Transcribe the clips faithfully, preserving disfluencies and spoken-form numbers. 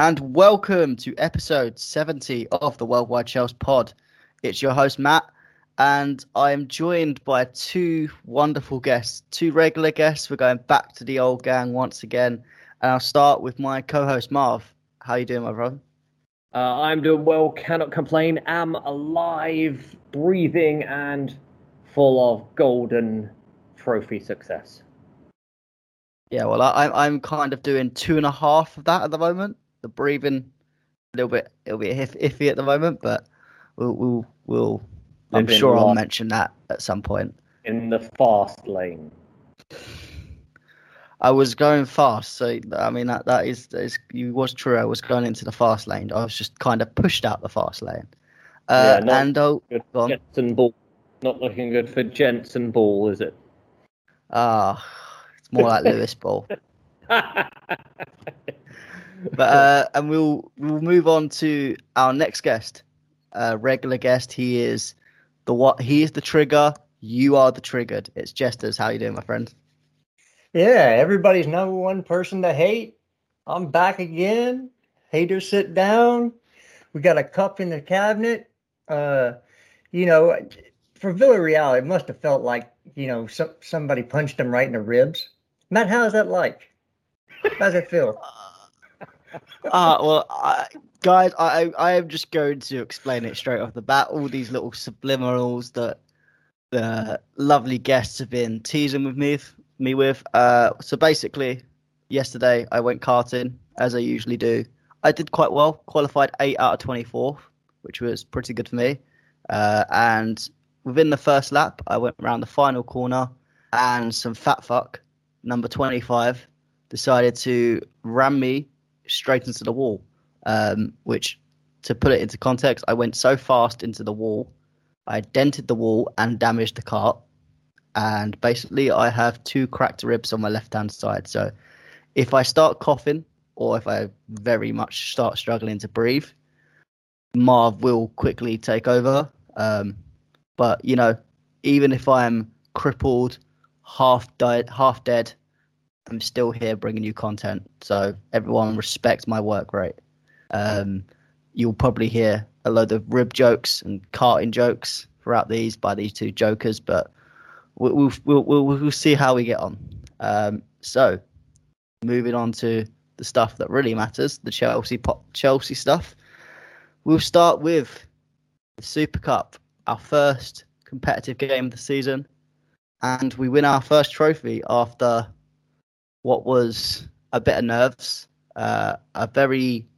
and welcome to episode seventy of the Worldwide Chelsea Pod. It's your host, Matt, and I'm joined by two wonderful guests, two regular guests. We're going back to the old gang once again, and I'll start with my co-host, Marv. How you doing, my brother? Uh, I'm doing well, cannot complain. I'm alive, breathing, and full of golden trophy success. Yeah, well, I, I'm kind of doing two and a half of that at the moment. The breathing, a little bit, it'll be iffy at the moment, but we'll, we'll, we'll I'm sure I'll mention that at some point. In the fast lane. I was going fast, so I mean that that is, that is it was true. I was going into the fast lane. I was just kind of pushed out the fast lane. Uh, yeah, not and oh, good for Jensen Ball. Not looking good for Jensen Ball, is it? Ah, uh, it's more like Lewis Ball. but uh, and we'll we'll move on to our next guest, uh, regular guest. He is the what? He is the trigger. You are the triggered. It's Jester. How you doing, my friend? Yeah, everybody's number one person to hate. I'm back again. Haters sit down. We got a cup in the cabinet. Uh, you know, for Villarreal, it must have felt like, you know, some, somebody punched them right in the ribs. Matt, how's that like? How's it feel? Uh, well, I, guys, I, I am just going to explain it straight off the bat. All these little subliminals that the lovely guests have been teasing with me. me with uh so basically yesterday I went karting as I usually do. I did quite well, qualified eight out of twenty-four, which was pretty good for me, uh and within the first lap I went around the final corner and some fat fuck number twenty-five decided to ram me straight into the wall, um which, to put it into context, I went so fast into the wall I dented the wall and damaged the cart. And basically, I have two cracked ribs on my left-hand side. So if I start coughing or if I very much start struggling to breathe, Marv will quickly take over. Um, but, you know, even if I'm crippled, half died, half dead, I'm still here bringing you content. So everyone respects my work rate. Um, you'll probably hear a load of rib jokes and carting jokes throughout these by these two jokers, but... We'll, we'll, we'll, we'll see how we get on. Um, so, moving on to the stuff that really matters, the Chelsea pop, Chelsea stuff. We'll start with the Super Cup, our first competitive game of the season. And we win our first trophy after what was a bit of nerves, uh, a very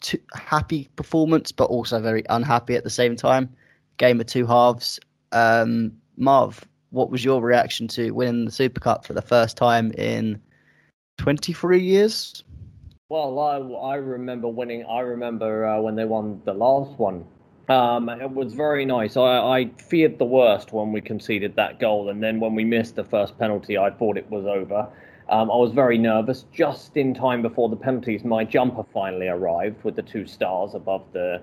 too happy performance, but also very unhappy at the same time. Game of two halves. Um, Marv, what was your reaction to winning the Super Cup for the first time in twenty-three years? Well, I, I remember winning. I remember uh, when they won the last one. Um, it was very nice. I, I feared the worst when we conceded that goal. And then when we missed the first penalty, I thought it was over. Um, I was very nervous. Just in time before the penalties, my jumper finally arrived with the two stars above the...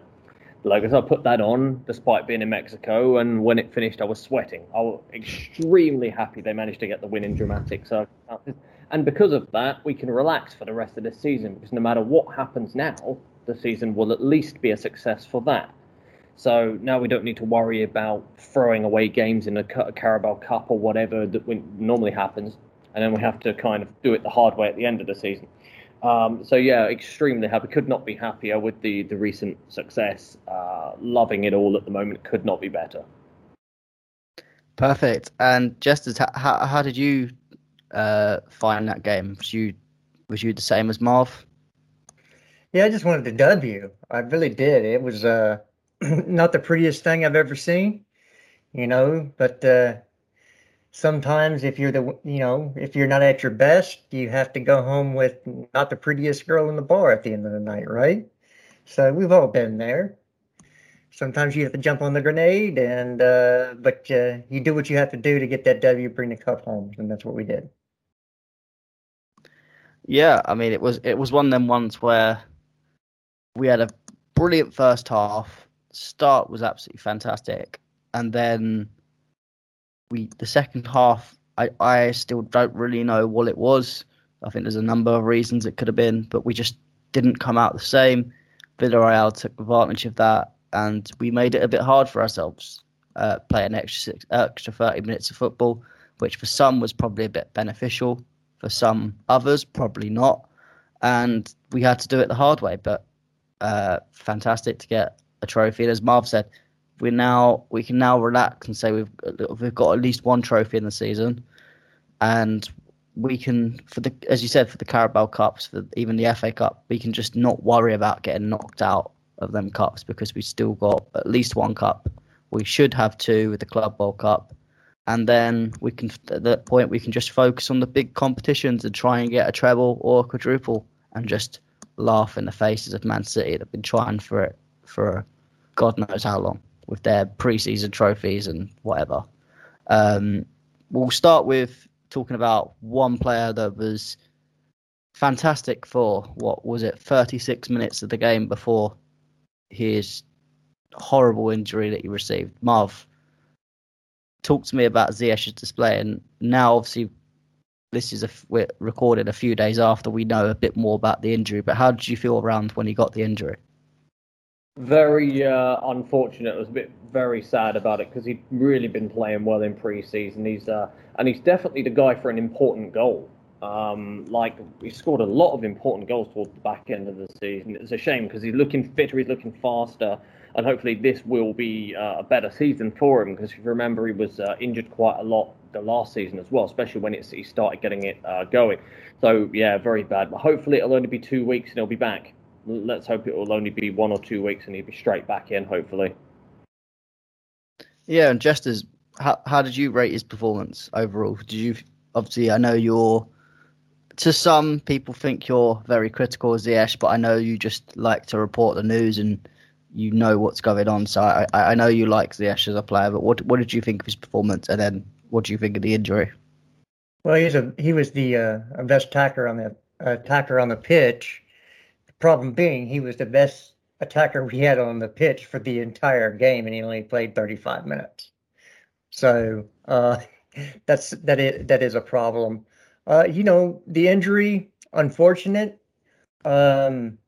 Like, so I put that on, despite being in Mexico, and when it finished, I was sweating. I was extremely happy they managed to get the win in dramatic circumstances. And because of that, we can relax for the rest of the season, because no matter what happens now, the season will at least be a success for that. So now we don't need to worry about throwing away games in the Carabao Cup or whatever that normally happens, and then we have to kind of do it the hard way at the end of the season. Um, so, yeah, extremely happy. Could not be happier with the, the recent success. Uh, loving it all at the moment. Could not be better. Perfect. And Jester, how, how did you uh, find that game? Was you, was you the same as Marv? Yeah, I just wanted the W. I really did. It was uh, not the prettiest thing I've ever seen, you know, but... Uh, Sometimes if you're the, you know, if you're not at your best, you have to go home with not the prettiest girl in the bar at the end of the night, right? So we've all been there. Sometimes you have to jump on the grenade, and uh, but uh, you do what you have to do to get that W, bring the cup home, and that's what we did. Yeah, I mean, it was it was one of them ones where we had a brilliant first half. Start was absolutely fantastic, and then. We the second half, I, I still don't really know what it was. I think there's a number of reasons it could have been, but we just didn't come out the same. Villarreal took advantage of that, and we made it a bit hard for ourselves, uh, playing extra six, extra thirty minutes of football, which for some was probably a bit beneficial, for some others probably not. And we had to do it the hard way, but uh, fantastic to get a trophy. And as Marv said, we now we can now relax and say we've we've got at least one trophy in the season, and we can, for the as you said, for the Carabao Cups, for even the F A Cup, we can just not worry about getting knocked out of them cups because we've still got at least one cup. We should have two with the Club World Cup, and then we can at that point we can just focus on the big competitions and try and get a treble or a quadruple and just laugh in the faces of Man City that have been trying for it for God knows how long with their pre-season trophies and whatever. Um, we'll start with talking about one player that was fantastic for, what was it, thirty-six minutes of the game before his horrible injury that he received. Marv, talk to me about Ziyech's display. And now, obviously, this is a, we're recorded a few days after we know a bit more about the injury, but how did you feel around when he got the injury? Very uh, unfortunate. I was a bit very sad about it because he'd really been playing well in pre-season. He's uh, and he's definitely the guy for an important goal. Um, like he scored a lot of important goals towards the back end of the season. It's a shame because he's looking fitter, he's looking faster, and hopefully this will be uh, a better season for him. Because if you remember, he was uh, injured quite a lot the last season as well, especially when it's, he started getting it uh, going. So yeah, very bad. But hopefully it'll only be two weeks and he'll be back. Let's hope it will only be one or two weeks and he'll be straight back in, hopefully. Yeah, and Jester's, how, how did you rate his performance overall? Did you, obviously, I know you're, to some people think you're very critical of Ziyech, but I know you just like to report the news and you know what's going on. So I, I know you like Ziyech as a player, but what what did you think of his performance? And then what do you think of the injury? Well, he's a, he was the uh, best attacker on the uh, attacker on the pitch. Problem being, he was the best attacker we had on the pitch for the entire game, and he only played thirty-five minutes. So uh, that's that is that is a problem. Uh, you know, the injury, unfortunate. Um,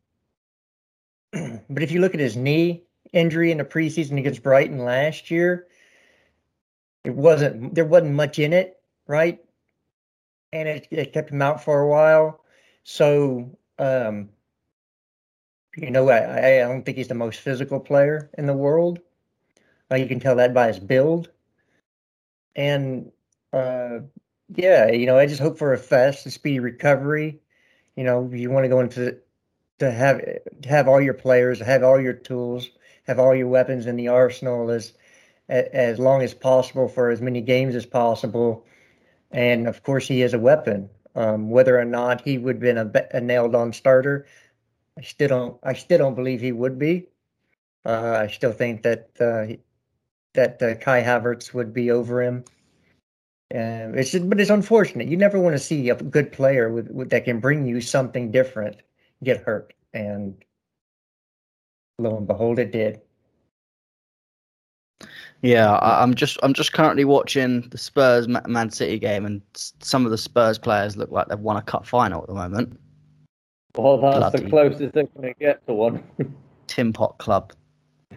but if you look at his knee injury in the preseason against Brighton last year, it wasn't there wasn't much in it, right? And it, it kept him out for a while. So. Um, You know, I, I don't think he's the most physical player in the world. Uh, you can tell that by his build. And, uh, yeah, you know, I just hope for a fast and speedy recovery. You know, you want to go into to have to have all your players, have all your tools, have all your weapons in the arsenal as as long as possible for as many games as possible. And, of course, he is a weapon. Um, whether or not he would have been a, a nailed-on starter, I still don't. I still don't believe he would be. Uh, I still think that uh, that uh, Kai Havertz would be over him. Uh, it's just, but it's unfortunate. You never want to see a good player with, with that can bring you something different get hurt, and lo and behold, it did. Yeah, I'm just. I'm just currently watching the Spurs Man City game, and some of the Spurs players look like they've won a cup final at the moment. Well, that's bloody the closest they're going to get to one. Tin Pot Club.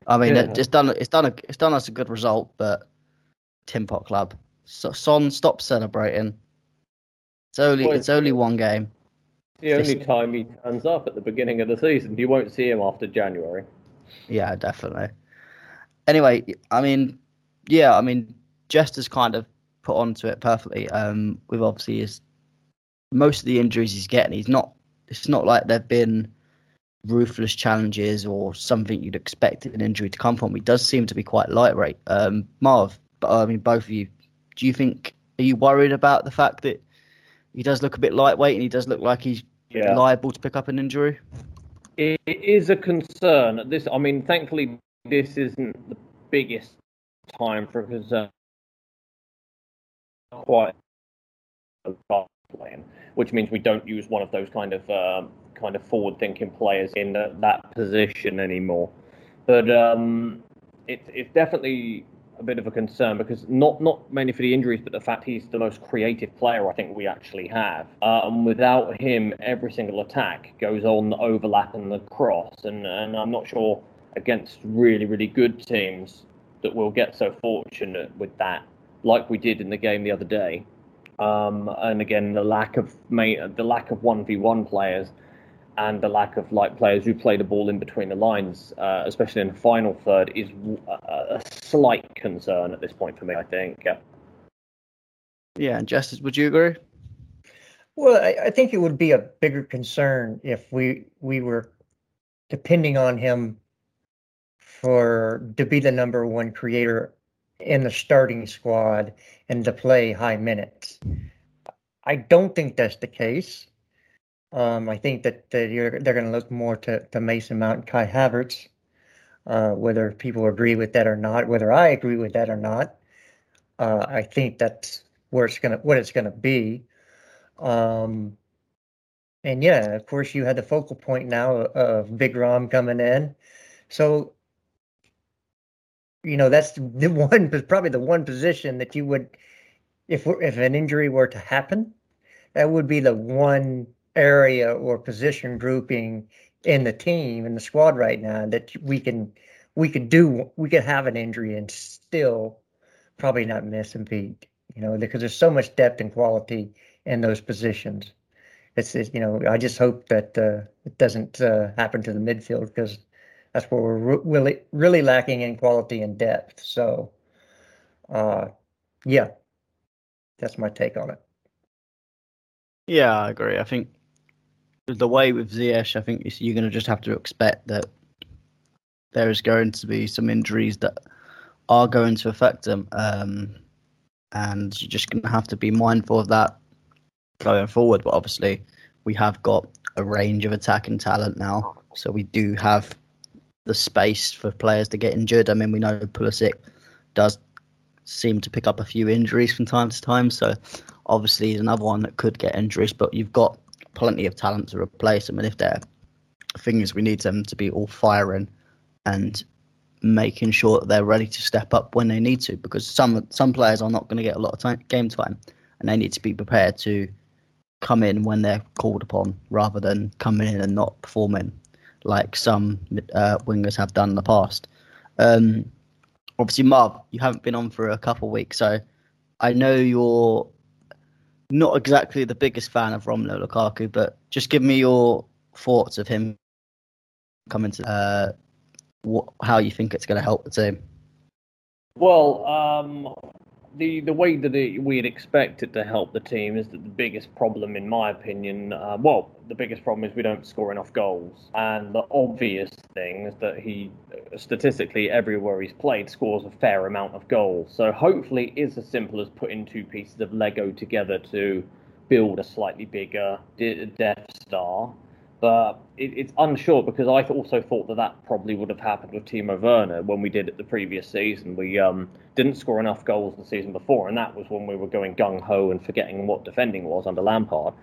I mean, yeah. it's done. It's done. A, it's done us a good result, but Tin Pot Club. So, Son, stop celebrating. It's only. Well, it's, it's only one game. The it's, only time he turns up at the beginning of the season, you won't see him after January. Yeah, definitely. Anyway, I mean, yeah, I mean, Jester's kind of put onto it perfectly. Um, we've obviously is most of the injuries he's getting. He's not. It's not like there have been ruthless challenges or something you'd expect an injury to come from. He does seem to be quite lightweight. Um, Marv, I mean, both of you, do you think, are you worried about the fact that he does look a bit lightweight and he does look like he's yeah. liable to pick up an injury? It is a concern. This, I mean, thankfully, this isn't the biggest time for a concern. Quite a lot. Playing, which means we don't use one of those kind of uh, kind of forward-thinking players in that, that position anymore. But um, it, it's definitely a bit of a concern, because not, not mainly for the injuries, but the fact he's the most creative player I think we actually have. Uh, and without him, every single attack goes on the overlap and the cross. And, and I'm not sure against really, really good teams that we'll get so fortunate with that, like we did in the game the other day. Um, and again, the lack of the lack of one v one players and the lack of like players who play the ball in between the lines, uh, especially in the final third, is a, a slight concern at this point for me, I think. Yeah, yeah. And Justice, would you agree? Well, I, I think it would be a bigger concern if we we were depending on him for to be the number one creator in the starting squad and to play high minutes. I don't think that's the case. Um, I think that, that you're, they're going to look more to, to Mason Mount and Kai Havertz, uh, whether people agree with that or not, whether I agree with that or not. Uh, I think that's where it's going to what it's going to be. Um, and yeah, of course, you had the focal point now of Big Rom coming in, so. You know, that's the one, probably the one position that you would, if if an injury were to happen, that would be the one area or position grouping in the team, in the squad right now, that we can, we could do, we could have an injury and still probably not miss and beat, you know, because there's so much depth and quality in those positions. It's, it's you know, I just hope that uh, it doesn't uh, happen to the midfield, because that's where we're really, really lacking in quality and depth. So, uh, yeah, that's my take on it. Yeah, I agree. I think the way with Ziyech, I think you're going to just have to expect that there is going to be some injuries that are going to affect him. Um, and you're just going to have to be mindful of that going forward. But obviously, we have got a range of attacking talent now. So we do have the space for players to get injured. I mean, we know Pulisic does seem to pick up a few injuries from time to time, so obviously he's another one that could get injuries, but you've got plenty of talent to replace them. And if they're things, we need them to be all firing and making sure that they're ready to step up when they need to, because some some players are not going to get a lot of time, game time, and they need to be prepared to come in when they're called upon, rather than coming in and not performing, like some uh, wingers have done in the past. Um, obviously, Marv, you haven't been on for a couple of weeks, so I know you're not exactly the biggest fan of Romelu Lukaku, but just give me your thoughts of him coming to uh, what, how you think it's going to help the team. Well, um, the the way that it, we'd expect it to help the team is that the biggest problem, in my opinion, uh, well, the biggest problem is we don't score enough goals. And the obvious thing is that he, statistically, everywhere he's played, scores a fair amount of goals. So hopefully it is as simple as putting two pieces of Lego together to build a slightly bigger Death Star. But it, it's unsure, because I also thought that that probably would have happened with Timo Werner when we did it the previous season. We um, didn't score enough goals the season before, and that was when we were going gung-ho and forgetting what defending was under Lampard.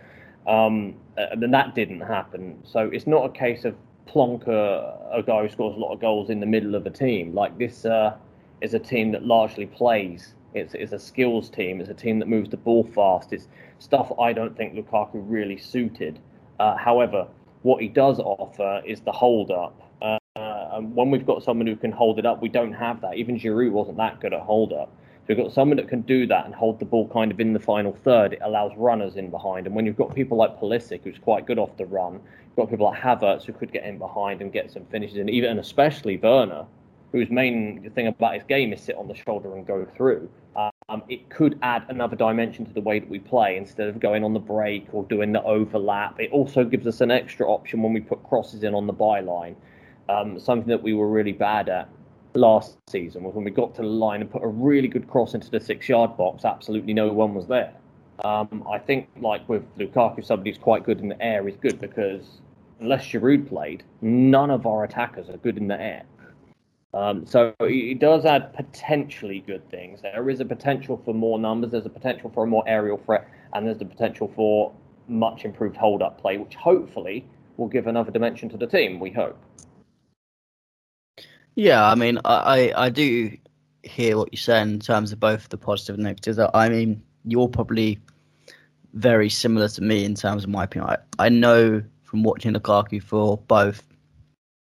Um, and then that didn't happen. So it's not a case of plonk a, a guy who scores a lot of goals in the middle of a team. Like this uh, is a team that largely plays. It's, it's a skills team. It's a team that moves the ball fast. It's stuff I don't think Lukaku really suited. Uh, however, what he does offer is the hold-up. Uh, and when we've got someone who can hold it up, we don't have that. Even Giroud wasn't that good at hold-up. So we've got someone that can do that and hold the ball kind of in the final third. It allows runners in behind. And when you've got people like Pulisic, who's quite good off the run, you've got people like Havertz, who could get in behind and get some finishes, and even and especially Werner, whose main thing about his game is sit on the shoulder and go through. Um, it could add another dimension to the way that we play, instead of going on the break or doing the overlap. It also gives us an extra option when we put crosses in on the byline, um, something that we were really bad at last season was when we got to the line and put a really good cross into the six-yard box, absolutely no one was there. Um, I think, like with Lukaku, somebody who's quite good in the air is good, because unless Giroud played, none of our attackers are good in the air. Um, so it does add potentially good things. There is a potential for more numbers, there's a potential for a more aerial threat, and there's the potential for much improved hold-up play, which hopefully will give another dimension to the team, we hope. Yeah, I mean, I, I do hear what you said in terms of both the positive and negatives. I mean, you're probably very similar to me in terms of my opinion. I, I know from watching Lukaku for both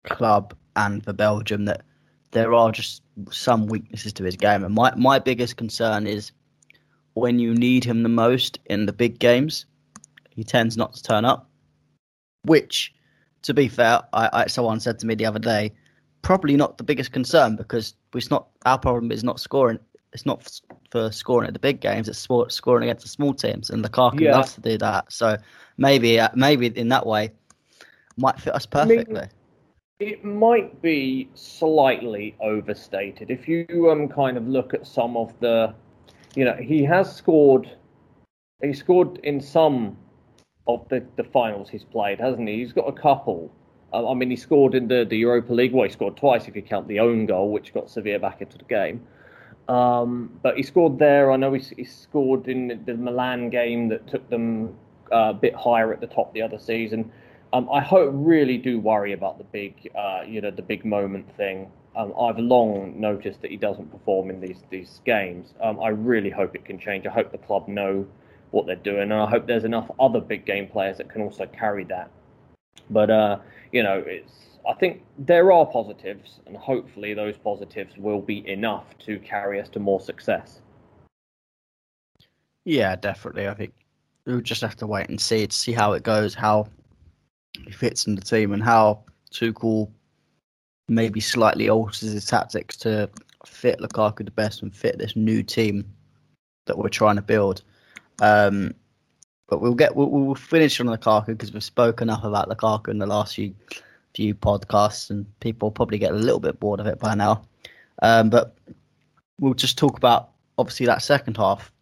club and for Belgium that there are just some weaknesses to his game. And my, my biggest concern is when you need him the most in the big games, he tends not to turn up, which, to be fair, I, I someone said to me the other day, probably not the biggest concern, because it's not our problem is not scoring. It's not f- for scoring at the big games. It's for scoring against the small teams, and Lukaku yeah. loves to do that. So maybe uh, maybe in that way might fit us perfectly. I mean, it might be slightly overstated. If you um kind of look at some of the, you know, he has scored. He scored in some of the, the finals he's played, hasn't he? He's got a couple. Uh, I mean, he scored in the, the Europa League. Well, he scored twice if you count the own goal, which got Sevilla back into the game. Um, but he scored there. I know he, he scored in the, the Milan game that took them uh, a bit higher at the top the other season. Um, I hope really do worry about the big, uh, you know, the big moment thing. Um, I've long noticed that he doesn't perform in these these games. Um, I really hope it can change. I hope the club know what they're doing, and I hope there's enough other big game players that can also carry that. But uh, you know, it's. I think there are positives, and hopefully those positives will be enough to carry us to more success. Yeah, definitely. I think we'll just have to wait and see to see how it goes, how he fits in the team, and how Tuchel maybe slightly alters his tactics to fit Lukaku the best and fit this new team that we're trying to build. Um, but we'll get we'll, we'll finish on Lukaku because we've spoken up about Lukaku in the last few few podcasts, and people probably get a little bit bored of it by now. Um, but we'll just talk about obviously that second half.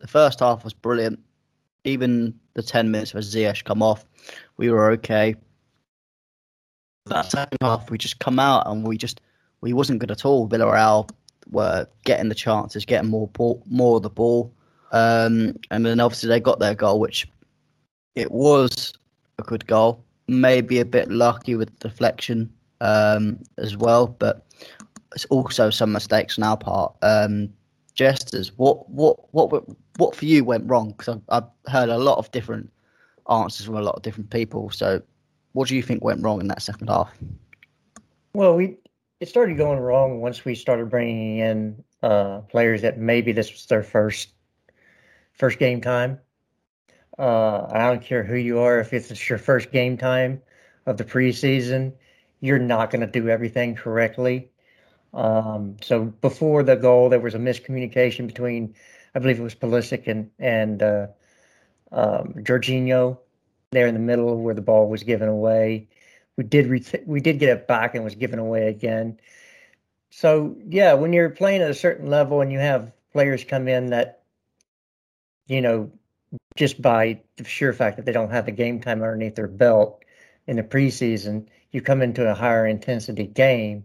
The first half was brilliant. Even the ten minutes where Ziyech come off, we were okay. That second half, we just come out and we just we wasn't good at all. Villarreal were getting the chances, getting more ball, more of the ball. Um, and then obviously they got their goal, which it was a good goal. Maybe a bit lucky with deflection um, as well, but it's also some mistakes on our part. Um, Jesters, what, what, what, what for you went wrong? Because I've, I've heard a lot of different answers from a lot of different people. So, what do you think went wrong in that second half? Well, we it started going wrong once we started bringing in uh, players that maybe this was their first. First game time. Uh, I don't care who you are. If it's your first game time of the preseason, you're not going to do everything correctly. Um, so before the goal, there was a miscommunication between, I believe it was Pulisic and, and uh, um, Jorginho there in the middle where the ball was given away. We did re- we did get it back and was given away again. So, yeah, when you're playing at a certain level and you have players come in that, you know, just by the sheer fact that they don't have the game time underneath their belt in the preseason, you come into a higher intensity game.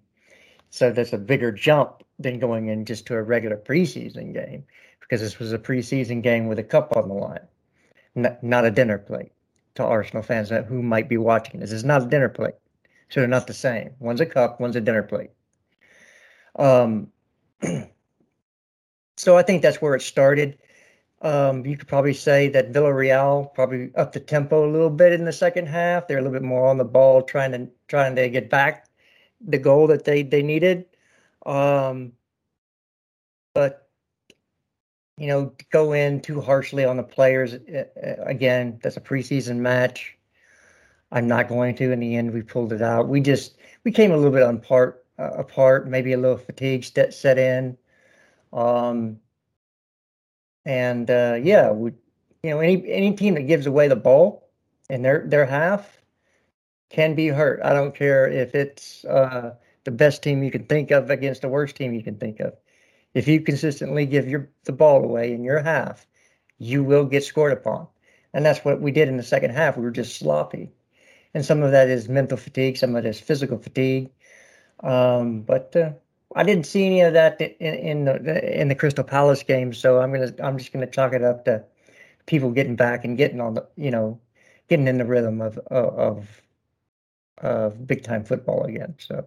So that's a bigger jump than going in just to a regular preseason game, because this was a preseason game with a cup on the line, not, not a dinner plate. To Arsenal fans who might be watching this, this is not a dinner plate. So they're not the same. One's a cup, one's a dinner plate. Um, so I think that's where it started. Um, you could probably say that Villarreal probably upped the tempo a little bit in the second half. They're a little bit more on the ball, trying to trying to get back the goal that they they needed. Um, but you know, to go in too harshly on the players again. That's a preseason match. I'm not going to. In the end, we pulled it out. We just we came a little bit apart. Uh, apart, maybe a little fatigue set set in. Um. And uh, yeah, we, you know, any any team that gives away the ball in their, their half can be hurt. I don't care if it's uh, the best team you can think of against the worst team you can think of. If you consistently give your the ball away in your half, you will get scored upon. And that's what we did in the second half. We were just sloppy. And some of that is mental fatigue. Some of it is physical fatigue. Um, but uh, I didn't see any of that in, in the in the Crystal Palace game, so I'm gonna I'm just gonna chalk it up to people getting back and getting on the you know getting in the rhythm of of of big time football again. So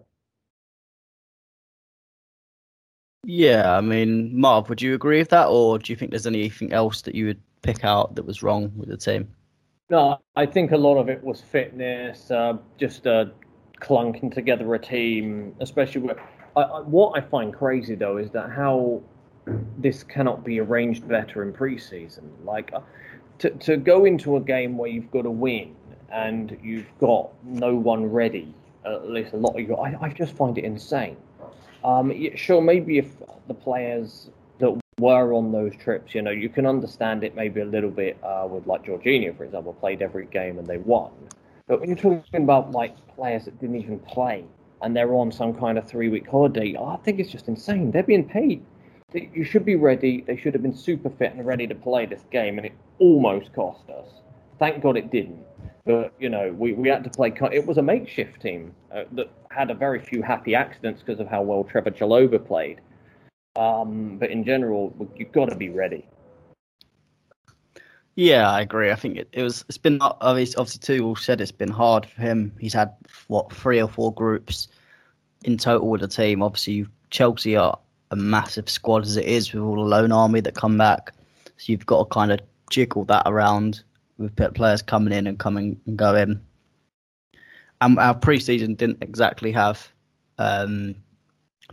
Yeah, I mean, Marv, would you agree with that, or do you think there's anything else that you would pick out that was wrong with the team? No, I think a lot of it was fitness, uh, just uh, clunking together a team, especially with... I, I, what I find crazy, though, is that how this cannot be arranged better in pre-season. Like, uh, to, to go into a game where you've got to win and you've got no one ready, at least a lot of you, I, I just find it insane. Um, sure, maybe if the players that were on those trips, you know, you can understand it maybe a little bit uh, with, like, Jorginho, for example, played every game and they won. But when you're talking about, like, players that didn't even play and they're on some kind of three-week holiday, I think it's just insane. They're being paid. You should be ready. They should have been super fit and ready to play this game, and it almost cost us. Thank God it didn't. But, you know, we, we had to play... It was a makeshift team uh, that had a very few happy accidents because of how well Trevor Chalobah played. Um, but in general, you've got to be ready. Yeah, I agree. I think it, it was, it's been... Obviously, Tuchel said it's been hard for him. He's had, what, three or four groups in total with the team. Obviously, Chelsea are a massive squad as it is with all the loan army that come back. So you've got to kind of jiggle that around with players coming in and coming and going. And our pre-season didn't exactly have um,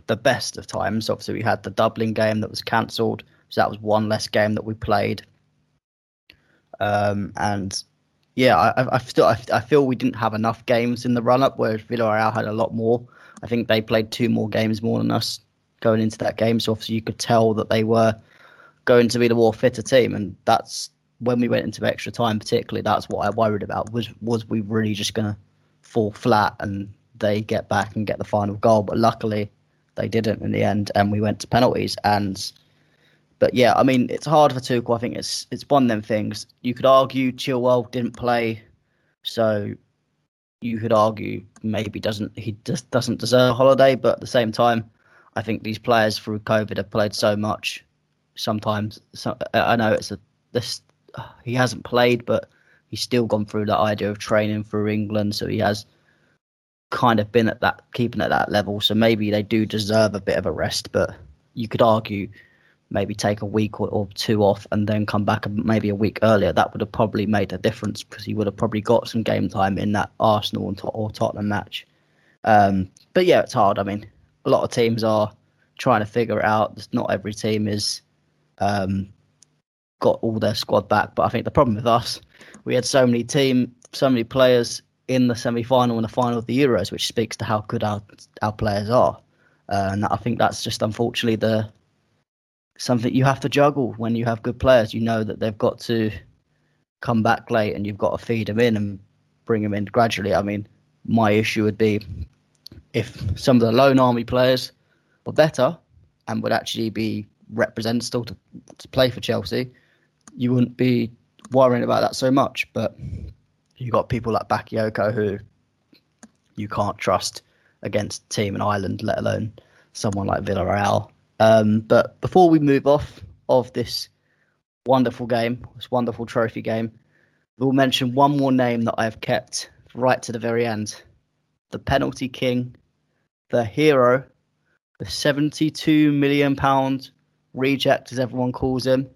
the best of times. Obviously, we had the Dublin game that was cancelled, so that was one less game that we played. Um, and yeah, I, I, still, I, I feel we didn't have enough games in the run-up, whereas Villarreal had a lot more. I think they played two more games more than us going into that game, so obviously you could tell that they were going to be the more fitter team, and that's... When we went into extra time, particularly, that's what I worried about. Was was we really just going to fall flat and they get back and get the final goal? But luckily, they didn't in the end, and we went to penalties. And but yeah, I mean, it's hard for Tuchel. I think it's it's one of them things. You could argue Chilwell didn't play, so you could argue maybe doesn't he just doesn't deserve a holiday. But at the same time, I think these players through COVID have played so much. Sometimes so, I know it's a this. He hasn't played, but he's still gone through that idea of training for England. So he has kind of been at that, keeping at that level. So maybe they do deserve a bit of a rest, but you could argue maybe take a week or, or two off and then come back maybe a week earlier. That would have probably made a difference because he would have probably got some game time in that Arsenal or Tottenham match. Um, but yeah, it's hard. I mean, a lot of teams are trying to figure it out. Not every team is... Um, got all their squad back, but I think the problem with us, we had so many team, so many players in the semi-final and the final of the Euros, which speaks to how good our our players are, uh, and I think that's just unfortunately the something you have to juggle when you have good players. You know that they've got to come back late, and you've got to feed them in and bring them in gradually. I mean, my issue would be if some of the lone army players were better and would actually be represented still to, to play for Chelsea. You wouldn't be worrying about that so much, but you got people like Bakayoko who you can't trust against a team in Ireland, let alone someone like Villarreal. Um, but before we move off of this wonderful game, this wonderful trophy game, we'll mention one more name that I've kept right to the very end. The penalty king, the hero, the seventy-two million pounds reject, as everyone calls him,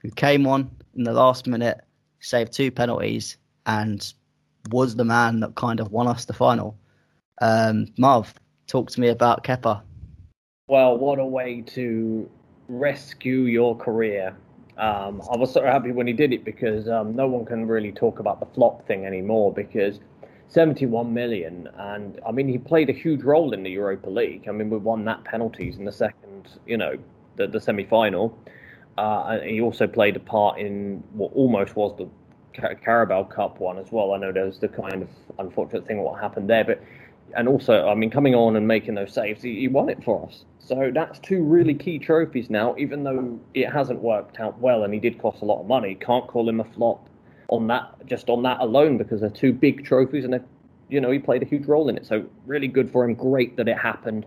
who came on in the last minute, saved two penalties, and was the man that kind of won us the final. Um, Marv, talk to me about Kepa. Well, what a way to rescue your career. Um, I was so happy when he did it because um, no one can really talk about the flop thing anymore because seventy-one million, and I mean, he played a huge role in the Europa League. I mean, we won that penalties in the second, you know, the, the semi-final. Uh, he also played a part in what almost was the Car- Carabao Cup one as well. I know there was the kind of unfortunate thing what happened there, but and also, I mean, coming on and making those saves, he, he won it for us. So that's two really key trophies now, even though it hasn't worked out well and he did cost a lot of money. Can't call him a flop on that, just on that alone, because they're two big trophies and, you know, he played a huge role in it. So really good for him. Great that it happened.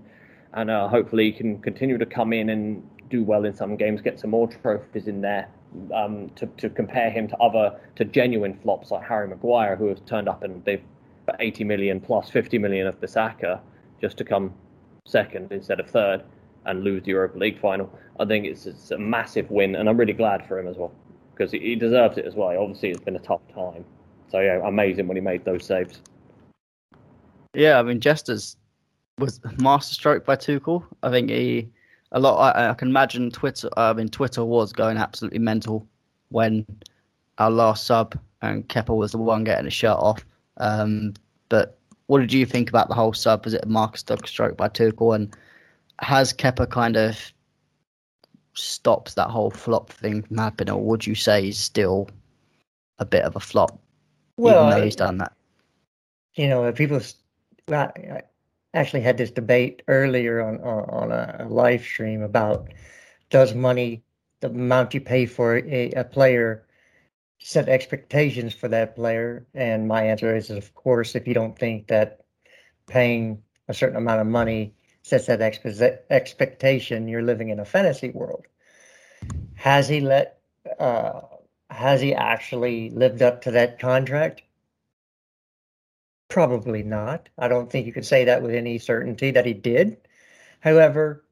And uh, hopefully he can continue to come in and do well in some games, get some more trophies in there um, to, to compare him to other, to genuine flops like Harry Maguire, who have turned up and they've got eighty million plus fifty million of Bissaka just to come second instead of third. and lose the Europa League final. I think it's, it's a massive win, and I'm really glad for him as well, because he, he deserves it as well. Obviously, it's been a tough time. So, yeah, amazing when he made those saves. Yeah, I mean, Jester's was masterstroke by Tuchel. I think he, a lot, I, I can imagine Twitter, I mean, Twitter was going absolutely mental when our last sub and Kepa was the one getting a shirt off. Um, but what did you think about the whole sub? Was it a masterstroke by Tuchel? And has Kepa kind of stopped that whole flop thing from happening, or would you say he's still a bit of a flop? Well, even though he's done that. You know, people I actually had this debate earlier on, on, on a live stream about does money, the amount you pay for a, a player, set expectations for that player? And my answer is, of course, if you don't think that paying a certain amount of money sets that expe- expectation, you're living in a fantasy world. Has he let... Uh, Has he actually lived up to that contract? Probably not. I don't think you could say that with any certainty that he did. However,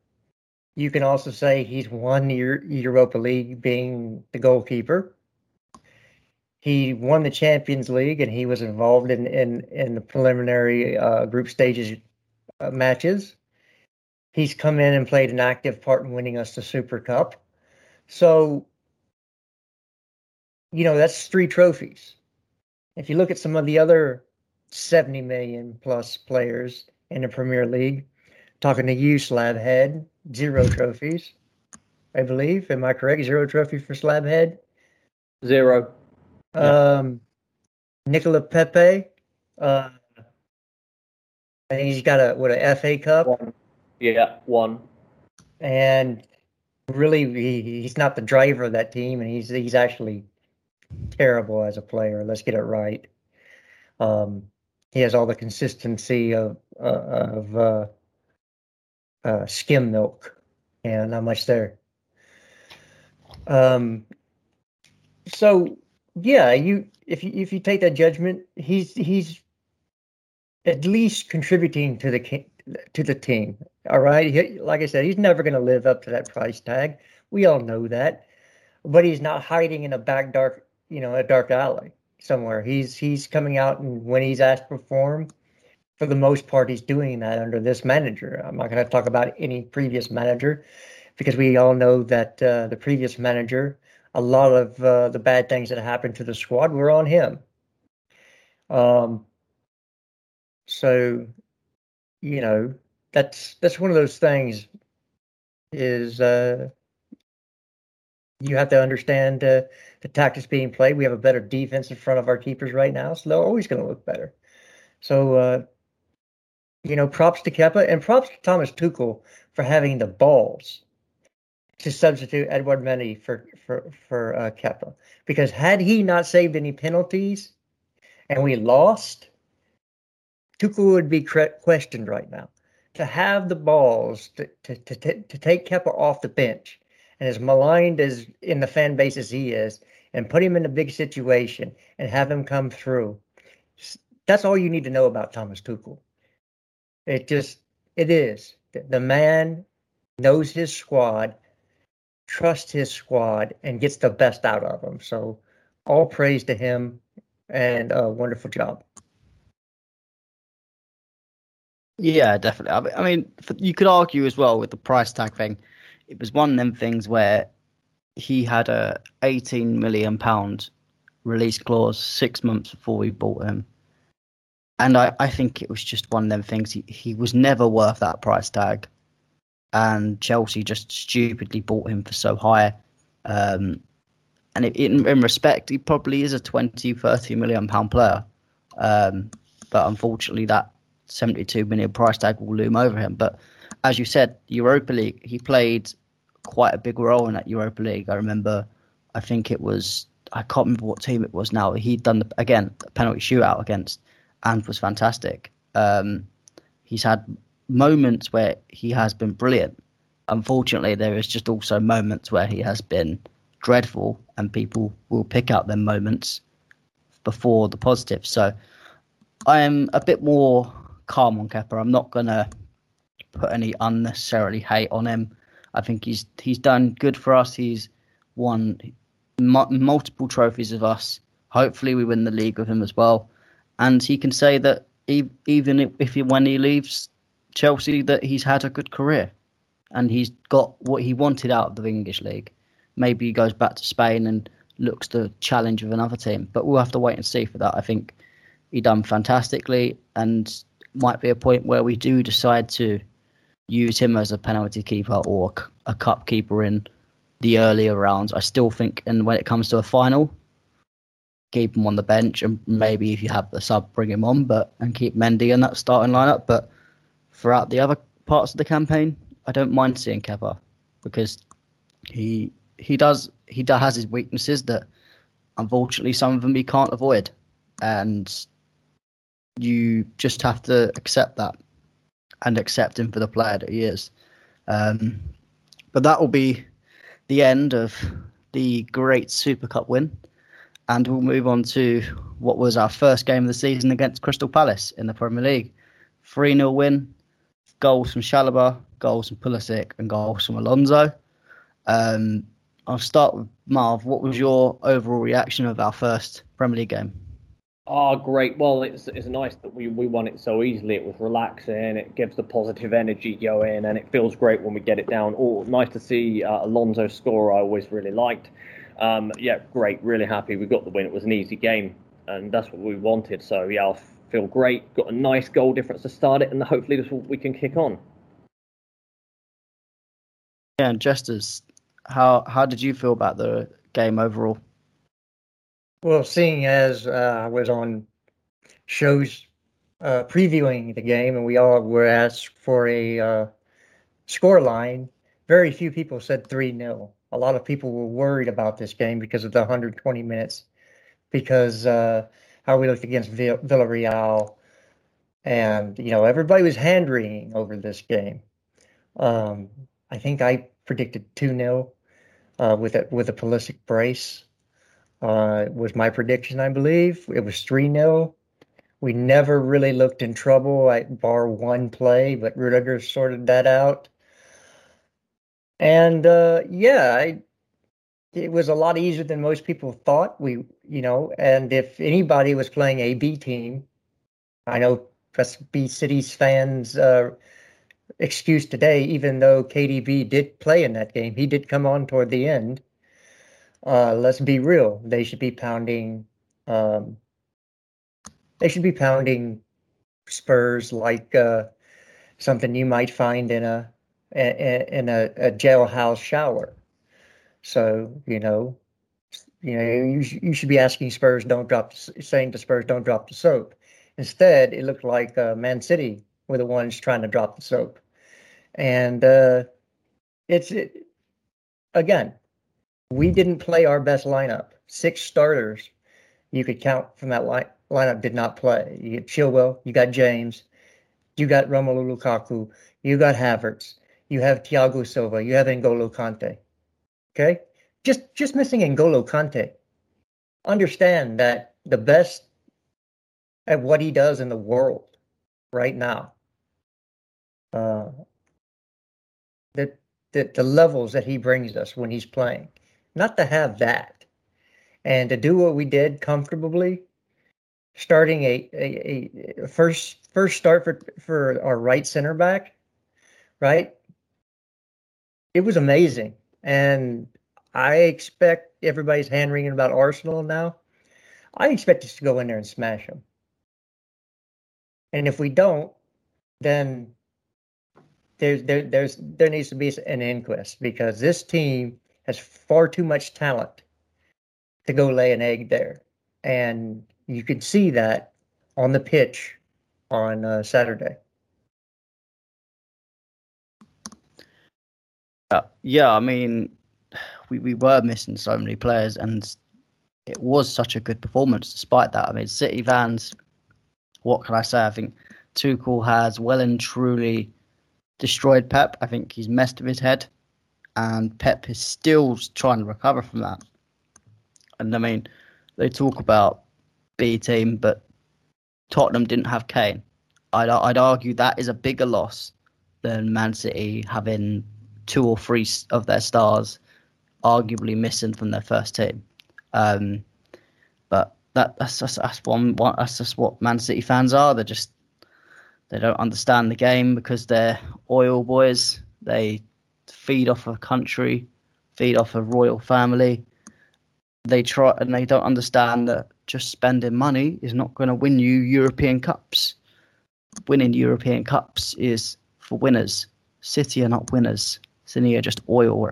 you can also say he's won the Europa League being the goalkeeper. He won the Champions League, and he was involved in, in, in the preliminary uh, group stages uh, matches. He's come in and played an active part in winning us the Super Cup. So... you know, that's three trophies. If you look at some of the other seventy million plus players in the Premier League, talking to you, Slabhead, zero trophies, I believe. Am I correct? Zero trophies for Slabhead? Zero. Um, yeah. Nicola Pepe. Uh, I think he's got a, what, a F A Cup? One. Yeah, one. And really, he, he's not the driver of that team, and he's he's actually... terrible as a player. Let's get it right. Um, he has all the consistency of uh, of uh, uh, skim milk, and not much there. Um. So yeah, you if you if you take that judgment, he's he's at least contributing to the to the team. All right, he, like I said, he's never going to live up to that price tag. We all know that, but he's not hiding in a back dark. You know, a dark alley somewhere. He's he's coming out, and when he's asked to perform, for the most part, he's doing that under this manager. I'm not going to talk about any previous manager, because we all know that uh, the previous manager, a lot of uh, the bad things that happened to the squad were on him. Um. So, you know, that's that's one of those things. Is uh, you have to understand. Uh, The tactics being played. We have a better defense in front of our keepers right now, so they're always going to look better. So, uh, you know, props to Kepa, and props to Thomas Tuchel for having the balls to substitute Edouard Mendy for for for uh, Kepa. Because had he not saved any penalties and we lost, Tuchel would be cre- questioned right now. To have the balls to to to, t- to take Kepa off the bench, and as maligned as in the fan base as he is, and put him in a big situation and have him come through. That's all you need to know about Thomas Tuchel. It just, it is. The man knows his squad, trusts his squad, and gets the best out of them. So all praise to him, and a wonderful job. Yeah, definitely. I mean, you could argue as well with the price tag thing. It was one of them things where he had a eighteen million pounds release clause six months before we bought him. And I, I think it was just one of them things. He, he was never worth that price tag. And Chelsea just stupidly bought him for so high. Um, and it, in, in respect, he probably is a twenty, thirty million pound player. Um, but unfortunately, that seventy-two million pound price tag will loom over him. But as you said, Europa League, he played quite a big role in that Europa League. I remember, I think it was, I can't remember what team it was now. He'd done, the, again, a penalty shootout against, and was fantastic. Um, he's had moments where he has been brilliant. Unfortunately, there is just also moments where he has been dreadful, and people will pick out their moments before the positives. So I am a bit more calm on Kepa. I'm not going to put any unnecessarily hate on him. I think he's he's done good for us. He's won mu- multiple trophies with us. Hopefully, we win the league with him as well. And he can say that he, even if he, when he leaves Chelsea, that he's had a good career and he's got what he wanted out of the English league. Maybe he goes back to Spain and looks to challenge with another team, but we'll have to wait and see for that. I think he done fantastically, and might be a point where we do decide to use him as a penalty keeper or a cup keeper in the earlier rounds. I still think, and when it comes to a final, keep him on the bench, and maybe if you have the sub, bring him on, but and keep Mendy in that starting lineup. But throughout the other parts of the campaign, I don't mind seeing Kepa, because he he does he does has his weaknesses that unfortunately some of them he can't avoid, and you just have to accept that and accept him for the player that he is. Um, but that will be the end of the great Super Cup win. And we'll move on to what was our first game of the season against Crystal Palace in the Premier League. three nil win, goals from Chalobah, goals from Pulisic and goals from Alonso. Um, I'll start with Marv. What was your overall reaction of our first Premier League game? Oh, great. Well, it's it's nice that we, we won it so easily. It was relaxing. It gives the positive energy going, and it feels great when we get it down. Oh, nice to see uh, Alonso score. I always really liked. Um, yeah, great. Really happy we got the win. It was an easy game, and that's what we wanted. So, yeah, I feel great. Got a nice goal difference to start it, and hopefully this will, we can kick on. Yeah, and Jester's, how, how did you feel about the game overall? Well, seeing as uh, I was on shows uh, previewing the game, and we all were asked for a uh, score line, very few people said three nil. A lot of people were worried about this game because of the one hundred twenty minutes, because uh, how we looked against Vill- Villarreal. And, you know, everybody was hand-wringing over this game. Um, I think I predicted two nil uh, with, a, with a Pulisic brace. Uh, was my prediction, I believe. It was three nil. We never really looked in trouble, at bar one play, but Rudiger sorted that out. And, uh, yeah, I, it was a lot easier than most people thought. We, you know, and if anybody was playing a B team, I know that's B City's fans' uh, excuse today, even though K D B did play in that game. He did come on toward the end. Uh, let's be real. They should be pounding, um, they should be pounding Spurs like uh, something you might find in a, in a, a jailhouse shower. So, you know, you know, you, you should be asking Spurs, don't drop, saying to Spurs, don't drop the soap. Instead, it looked like uh, Man City were the ones trying to drop the soap. And uh, it's, it, again, we didn't play our best lineup. Six starters you could count from that line, lineup did not play. You got Chilwell, you got James, you got Romelu Lukaku, you got Havertz, you have Thiago Silva, you have N'Golo Kante. Okay? Just just missing N'Golo Kante. Understand that the best at what he does in the world right now, uh, that the, the levels that he brings us when he's playing, not to have that and to do what we did comfortably, starting a, a, a first first start for, for our right center back, right? It was amazing. And I expect everybody's hand wringing about Arsenal now. I expect us to go in there and smash them. And if we don't, then there's, there, there's, there needs to be an inquest, because this team has far too much talent to go lay an egg there. And you could see that on the pitch on uh, Saturday. Uh, yeah, I mean, we, we were missing so many players, and it was such a good performance despite that. I mean, City fans, what can I say? I think Tuchel has well and truly destroyed Pep. I think he's messed with his head, and Pep is still trying to recover from that. And I mean, they talk about B team, but Tottenham didn't have Kane. I'd, I'd argue that is a bigger loss than Man City having two or three of their stars arguably missing from their first team. Um, but that that's that's, that's, one, one, that's just what Man City fans are. They just they don't understand the game because they're oil boys. They feed off a country, feed off a royal family. They try and they don't understand that just spending money is not going to win you European Cups. Winning European Cups is for winners. City are not winners. City are just oil,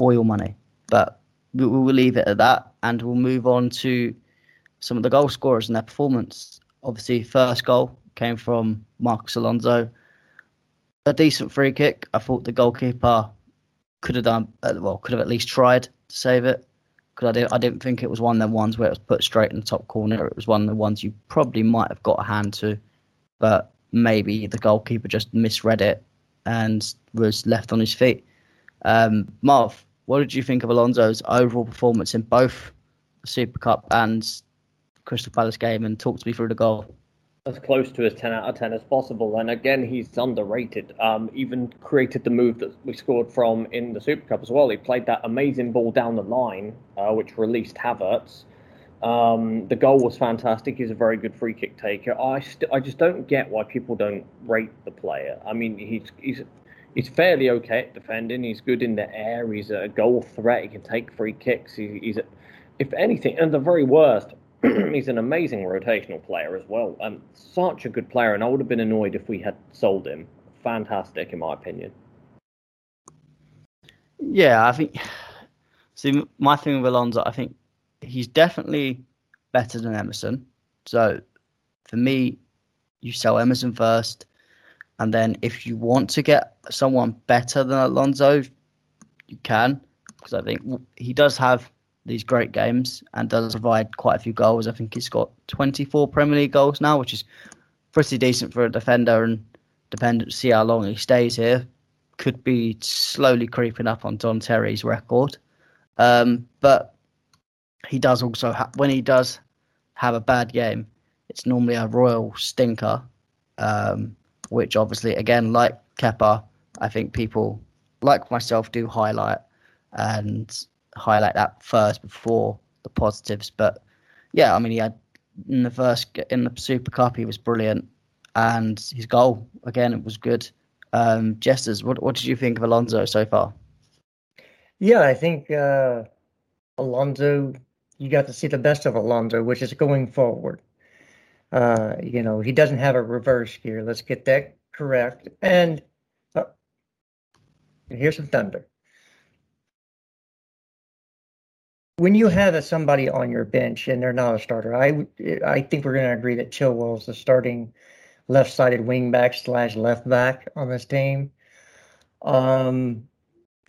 oil money. But we will leave it at that, and we'll move on to some of the goal scorers and their performance. Obviously, first goal came from Marcos Alonso. A decent free kick. I thought the goalkeeper could have done well. Could have at least tried to save it. Because I didn't, I didn't think it was one of the ones where it was put straight in the top corner. It was one of the ones you probably might have got a hand to, but maybe the goalkeeper just misread it and was left on his feet. Um, Marv, what did you think of Alonso's overall performance in both the Super Cup and Crystal Palace game? And talk to me through the goal. As close to his ten out of ten as possible. And again, he's underrated. Um, even created the move that we scored from in the Super Cup as well. He played that amazing ball down the line, uh, which released Havertz. Um, the goal was fantastic. He's a very good free kick taker. I st- I just don't get why people don't rate the player. I mean, he's he's he's fairly okay at defending. He's good in the air. He's a goal threat. He can take free kicks. He, he's a, if anything, and the very worst. He's an amazing rotational player as well. Um, such a good player, and I would have been annoyed if we had sold him. Fantastic, in my opinion. Yeah, I think... See, my thing with Alonso, I think he's definitely better than Emerson. So, for me, you sell Emerson first, and then if you want to get someone better than Alonso, you can. Because I think he does have these great games and does provide quite a few goals. I think he's got twenty-four Premier League goals now, which is pretty decent for a defender, and dependent to see how long he stays here, could be slowly creeping up on Don Terry's record. Um, but he does also, ha- when he does have a bad game, it's normally a royal stinker, um, which obviously, again, like Kepa, I think people like myself do highlight and highlight that first before the positives. But yeah, I mean, he had in the first in the Super Cup, he was brilliant, and his goal again, it was good. Um, Jesters, what what did you think of Alonso so far? Yeah, I think uh, Alonso, you got to see the best of Alonso, which is going forward. Uh, you know, he doesn't have a reverse gear. Let's get that correct. And uh, here's some thunder. When you have a, somebody on your bench and they're not a starter, I, I think we're going to agree that Chilwell is the starting left-sided wing-back slash left-back on this team. Um,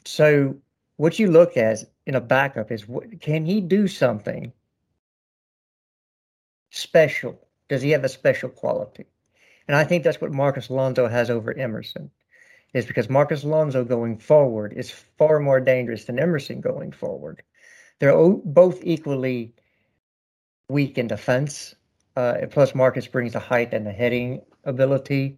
so what you look at in a backup is, what, can he do something special? Does he have a special quality? And I think that's what Marcos Alonso has over Emerson, is because Marcos Alonso going forward is far more dangerous than Emerson going forward. They're both equally weak in defense. Uh, plus, Marcus brings the height and the heading ability.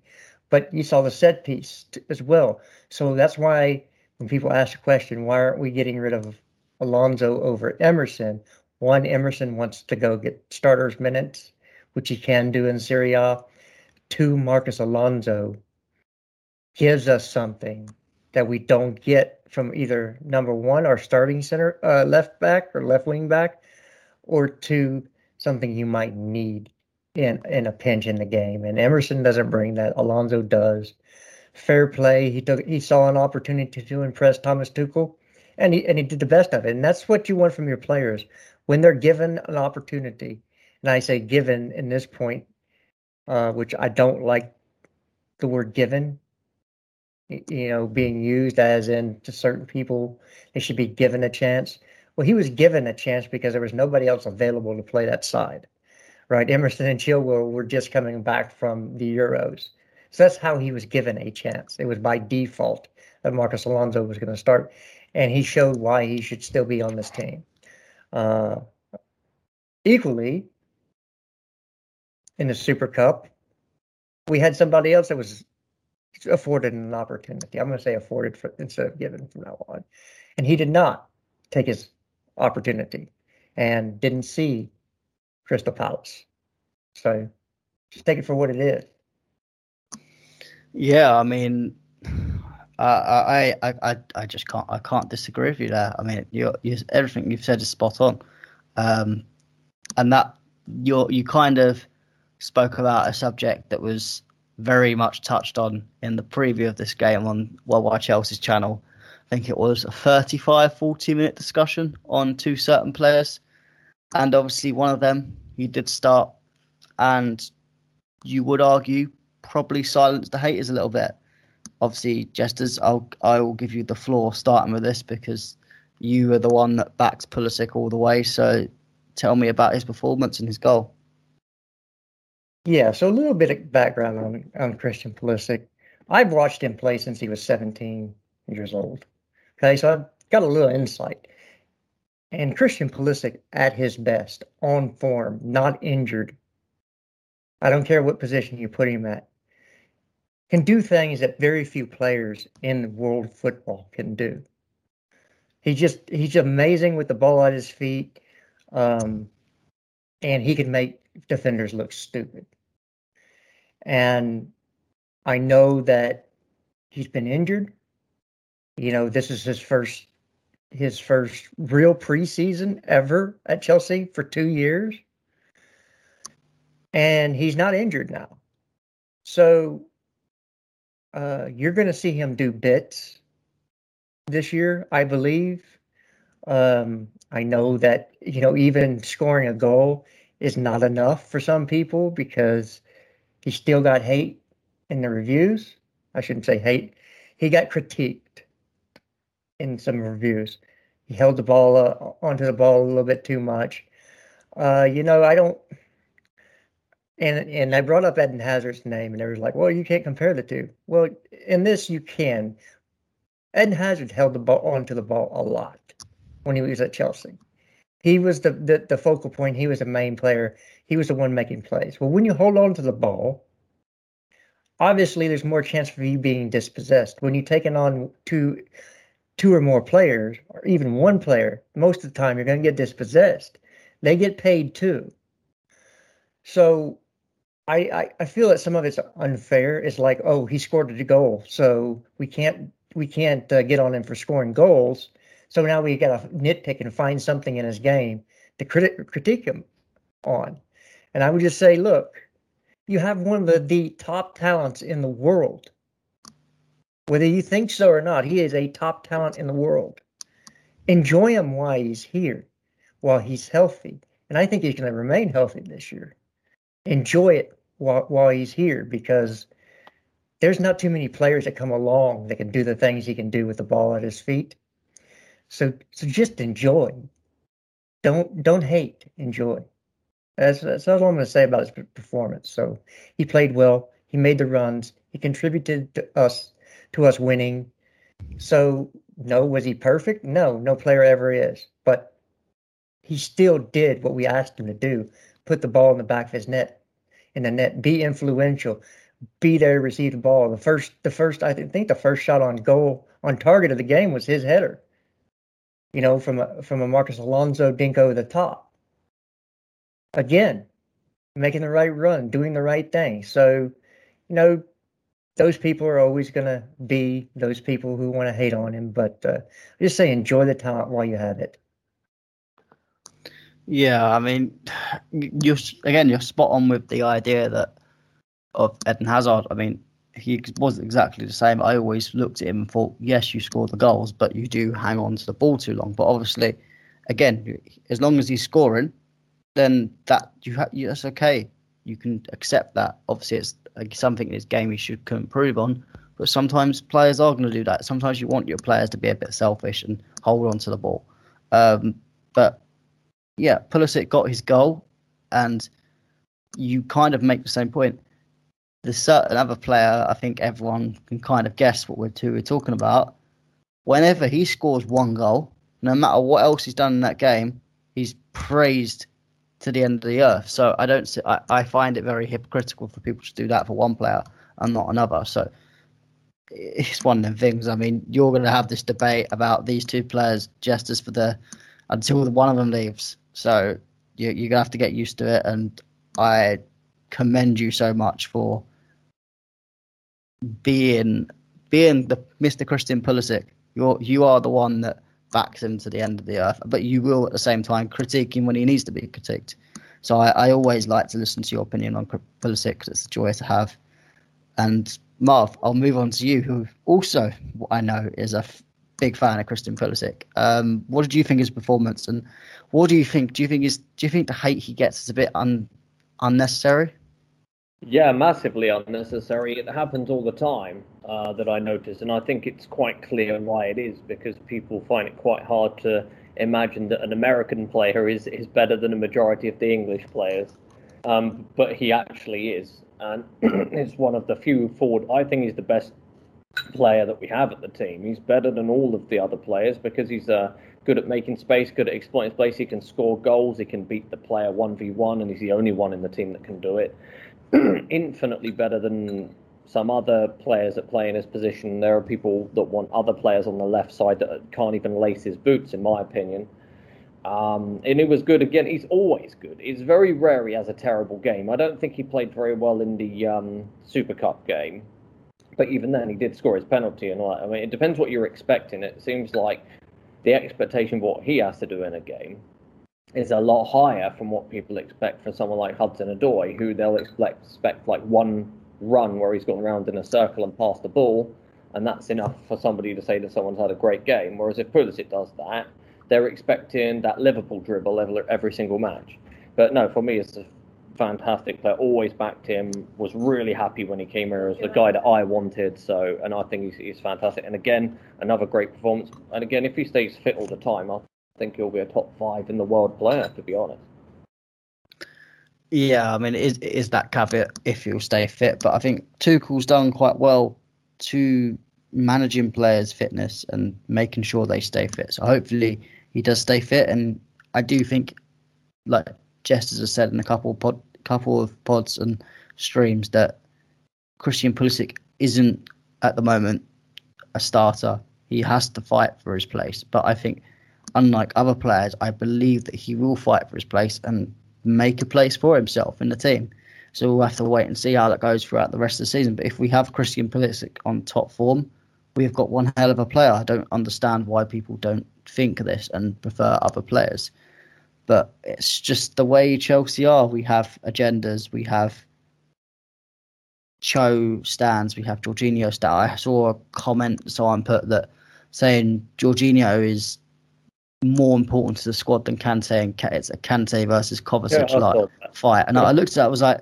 But you saw the set piece t- as well. So that's why when people ask the question, why aren't we getting rid of Alonso over Emerson? One, Emerson wants to go get starters minutes, which he can do in Serie A. Two, Marcos Alonso gives us something that we don't get from either number one, our starting center, uh, left back or left wing back, or two, something you might need in in a pinch in the game. And Emerson doesn't bring that. Alonso does. Fair play. He took. He saw an opportunity to impress Thomas Tuchel, and he and he did the best of it. And that's what you want from your players when they're given an opportunity. And I say given in this point, uh, which I don't like the word given. You know, being used as in to certain people, they should be given a chance. Well, he was given a chance because there was nobody else available to play that side, right? Emerson and Chilwell were just coming back from the Euros. So that's how he was given a chance. It was by default that Marcos Alonso was going to start, and he showed why he should still be on this team. Uh, equally, in the Super Cup, we had somebody else that was afforded an opportunity. I'm going to say afforded for, instead of given from now on. And he did not take his opportunity and didn't see Crystal Palace. So just take it for what it is. Yeah, I mean, I I I I just can't I can't disagree with you there. I mean, you everything you've said is spot on, um, and that you you kind of spoke about a subject that was very much touched on in the preview of this game on Worldwide Chelsea's channel. I think it was a thirty-five, forty minute discussion on two certain players, and obviously one of them he did start, and you would argue probably silenced the haters a little bit. Obviously, Jesters, I'll I will give you the floor starting with this because you are the one that backs Pulisic all the way. So tell me about his performance and his goal. Yeah, so a little bit of background on, on Christian Pulisic. I've watched him play since he was seventeen years old. Okay, so I've got a little insight. And Christian Pulisic at his best, on form, not injured. I don't care what position you put him at. Can do things that very few players in world football can do. He just he's amazing with the ball at his feet, um, and he can make defenders look stupid. And I know that he's been injured. You know, this is his first his first real preseason ever at Chelsea for two years, and he's not injured now, so. Uh, you're going to see him do bits this year, I believe. Um, I know that, you know, even scoring a goal is not enough for some people because he still got hate in the reviews. I shouldn't say hate. He got critiqued in some reviews. He held the ball uh, onto the ball a little bit too much. Uh, you know, I don't... And and I brought up Eden Hazard's name, and everyone's like, well, you can't compare the two. Well, in this, you can. Eden Hazard held the ball onto the ball a lot when he was at Chelsea. He was the, the, the focal point. He was the main player. He was the one making plays. Well, when you hold on to the ball, obviously there's more chance for you being dispossessed. When you're taking on two, two or more players, or even one player, most of the time you're going to get dispossessed. They get paid too. So... I, I feel that some of it's unfair. It's like, oh, he scored a goal, so we can't we can't uh, get on him for scoring goals. So now we got to nitpick and find something in his game to crit- critique him on. And I would just say, look, you have one of the, the top talents in the world. Whether you think so or not, he is a top talent in the world. Enjoy him while he's here, while he's healthy. And I think he's going to remain healthy this year. Enjoy it while, while he's here because there's not too many players that come along that can do the things he can do with the ball at his feet. So so just enjoy. Don't don't hate. Enjoy. That's, that's all I'm going to say about his performance. So he played well. He made the runs. He contributed to us to us winning. So no, was he perfect? No, no player ever is. But he still did what we asked him to do. Put the ball in the back of his net, in the net, be influential, be there to receive the ball. The first, the first, I think the first shot on goal, on target of the game was his header, you know, from a, from a Marcus Alonso dink over the top. Again, making the right run, doing the right thing. So, you know, those people are always going to be those people who want to hate on him, but uh, just say enjoy the talent while you have it. Yeah, I mean, you're again, you're spot on with the idea that of Eden Hazard. I mean, he wasn't exactly the same. I always looked at him and thought, yes, you score the goals, but you do hang on to the ball too long. But obviously, again, as long as he's scoring, then that you ha- that's okay. You can accept that. Obviously, it's something in his game he should can improve on. But sometimes players are going to do that. Sometimes you want your players to be a bit selfish and hold on to the ball. Um, but Yeah, Pulisic got his goal, and you kind of make the same point. There's certain other player, I think everyone can kind of guess what we're, two, we're talking about. Whenever he scores one goal, no matter what else he's done in that game, he's praised to the end of the earth. So I don't. I, I find it very hypocritical for people to do that for one player and not another. So it's one of them things. I mean, you're going to have this debate about these two players just as for the until the one of them leaves. So you, you're going to have to get used to it. And I commend you so much for being being the Mister Christian Pulisic. You're you are the one that backs him to the end of the earth, but you will at the same time critique him when he needs to be critiqued. So I, I always like to listen to your opinion on Pulisic because it's a joy to have. And Marv, I'll move on to you, who also I know is a f- big fan of Christian Pulisic. Um, what did you think of his performance, and what do you think? Do you think is do you think the hate he gets is a bit un- unnecessary? Yeah, massively unnecessary. It happens all the time uh, that I notice, and I think it's quite clear why it is, because people find it quite hard to imagine that an American player is is better than a majority of the English players, um, but he actually is. And it's one of the few forward. I think he's the best player that we have at the team. He's better than all of the other players because he's uh, good at making space, good at exploiting space. He can score goals. He can beat the player one v one, and he's the only one in the team that can do it. Infinitely better than some other players that play in his position. There are people that want other players on the left side that can't even lace his boots, in my opinion. Um, and it was good again. He's always good. It's very rare he has a terrible game. I don't think he played very well in the um, Super Cup game, but even then he did score his penalty and all that. I mean, it depends what you're expecting. It seems like the expectation of what he has to do in a game is a lot higher from what people expect from someone like Hudson-Odoi, who they'll expect, expect like one run where he's gone round in a circle and passed the ball, and that's enough for somebody to say that someone's had a great game. Whereas if Pulisic does that, they're expecting that Liverpool dribble every single match. But no, for me, it's a fantastic player. Always backed him. Was really happy when he came here. It was the guy that I wanted. So, and I think he's, he's fantastic. And again, another great performance. And again, if he stays fit all the time, I think he'll be a top five in the world player, to be honest. Yeah, I mean, it is, it is that caveat if he'll stay fit. But I think Tuchel's done quite well to managing players' fitness and making sure they stay fit. So hopefully he does stay fit, and I do think, like Jester has said in a couple of pod, couple of pods and streams, that Christian Pulisic isn't at the moment a starter. He has to fight for his place, but I think, unlike other players, I believe that he will fight for his place and make a place for himself in the team. So we'll have to wait and see how that goes throughout the rest of the season. But if we have Christian Pulisic on top form, we've got one hell of a player. I don't understand why people don't think of this and prefer other players. But it's just the way Chelsea are. We have agendas. We have Cho stands. We have Jorginho stands. I saw a comment someone put that saying Jorginho is more important to the squad than Kante, and it's a Kante versus Kovacic yeah, like fight. And yeah. I looked at that. I was like,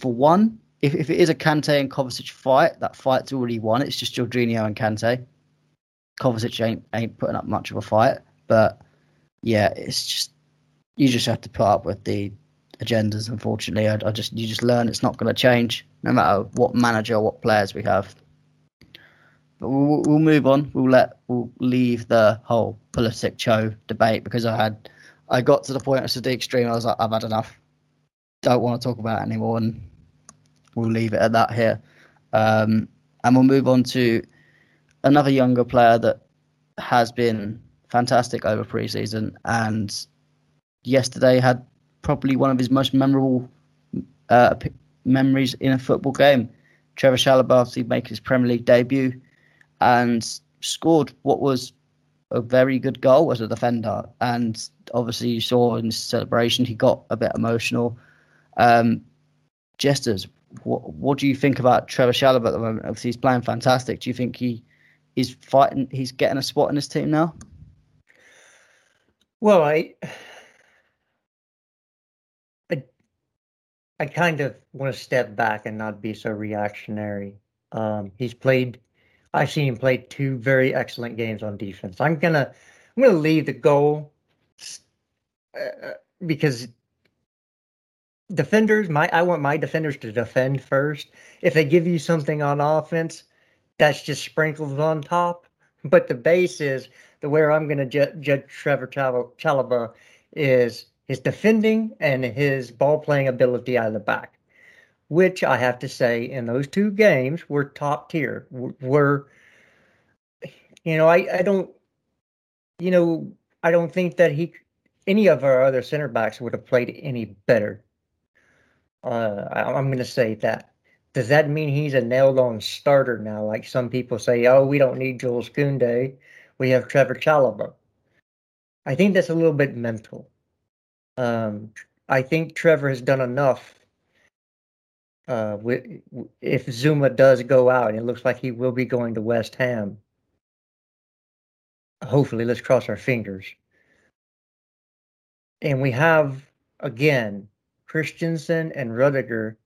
for one, If if it is a Kante and Kovacic fight, that fight's already won. It's just Jorginho and Kante. Kovacic ain't ain't putting up much of a fight. But yeah, it's just you just have to put up with the agendas. Unfortunately, I, I just you just learn it's not going to change no matter what manager or what players we have. But we'll, we'll move on. We'll let we'll leave the whole Pulisic Cho debate because I had I got to the point of Sadiq's stream. I was like, I've had enough. Don't want to talk about it anymore. And we'll leave it at that here. Um, and we'll move on to another younger player that has been fantastic over pre-season and yesterday had probably one of his most memorable uh, p- memories in a football game. Trevor Chalobah obviously made his Premier League debut and scored what was a very good goal as a defender. And obviously you saw in his celebration he got a bit emotional. Um, Jesters, What, what do you think about Trevor Chalobah at the moment? Obviously, he's playing fantastic. Do you think he is fighting? He's getting a spot in his team now. Well, I, I, I kind of want to step back and not be so reactionary. Um, he's played. I've seen him play two very excellent games on defense. I'm gonna, I'm gonna leave the goal uh, because. Defenders, my I want my defenders to defend first. If they give you something on offense, that's just sprinkled on top. But the base is, the where I'm going to ju- judge Trevor Chalobah is his defending and his ball-playing ability out of the back. which I have to say in those two games were top tier. Were, you know, I, I don't, you know, I don't think that he, any of our other center backs would have played any better. Uh, I, I'm going to say that. Does that mean he's a nailed-on starter now? Like some people say, oh, we don't need Jules Koundé. We have Trevor Chalobah. I think that's a little bit mental. Um, I think Trevor has done enough. Uh, if Zouma does go out, and it looks like he will be going to West Ham, hopefully, let's cross our fingers. And we have, again, Christensen and Rudiger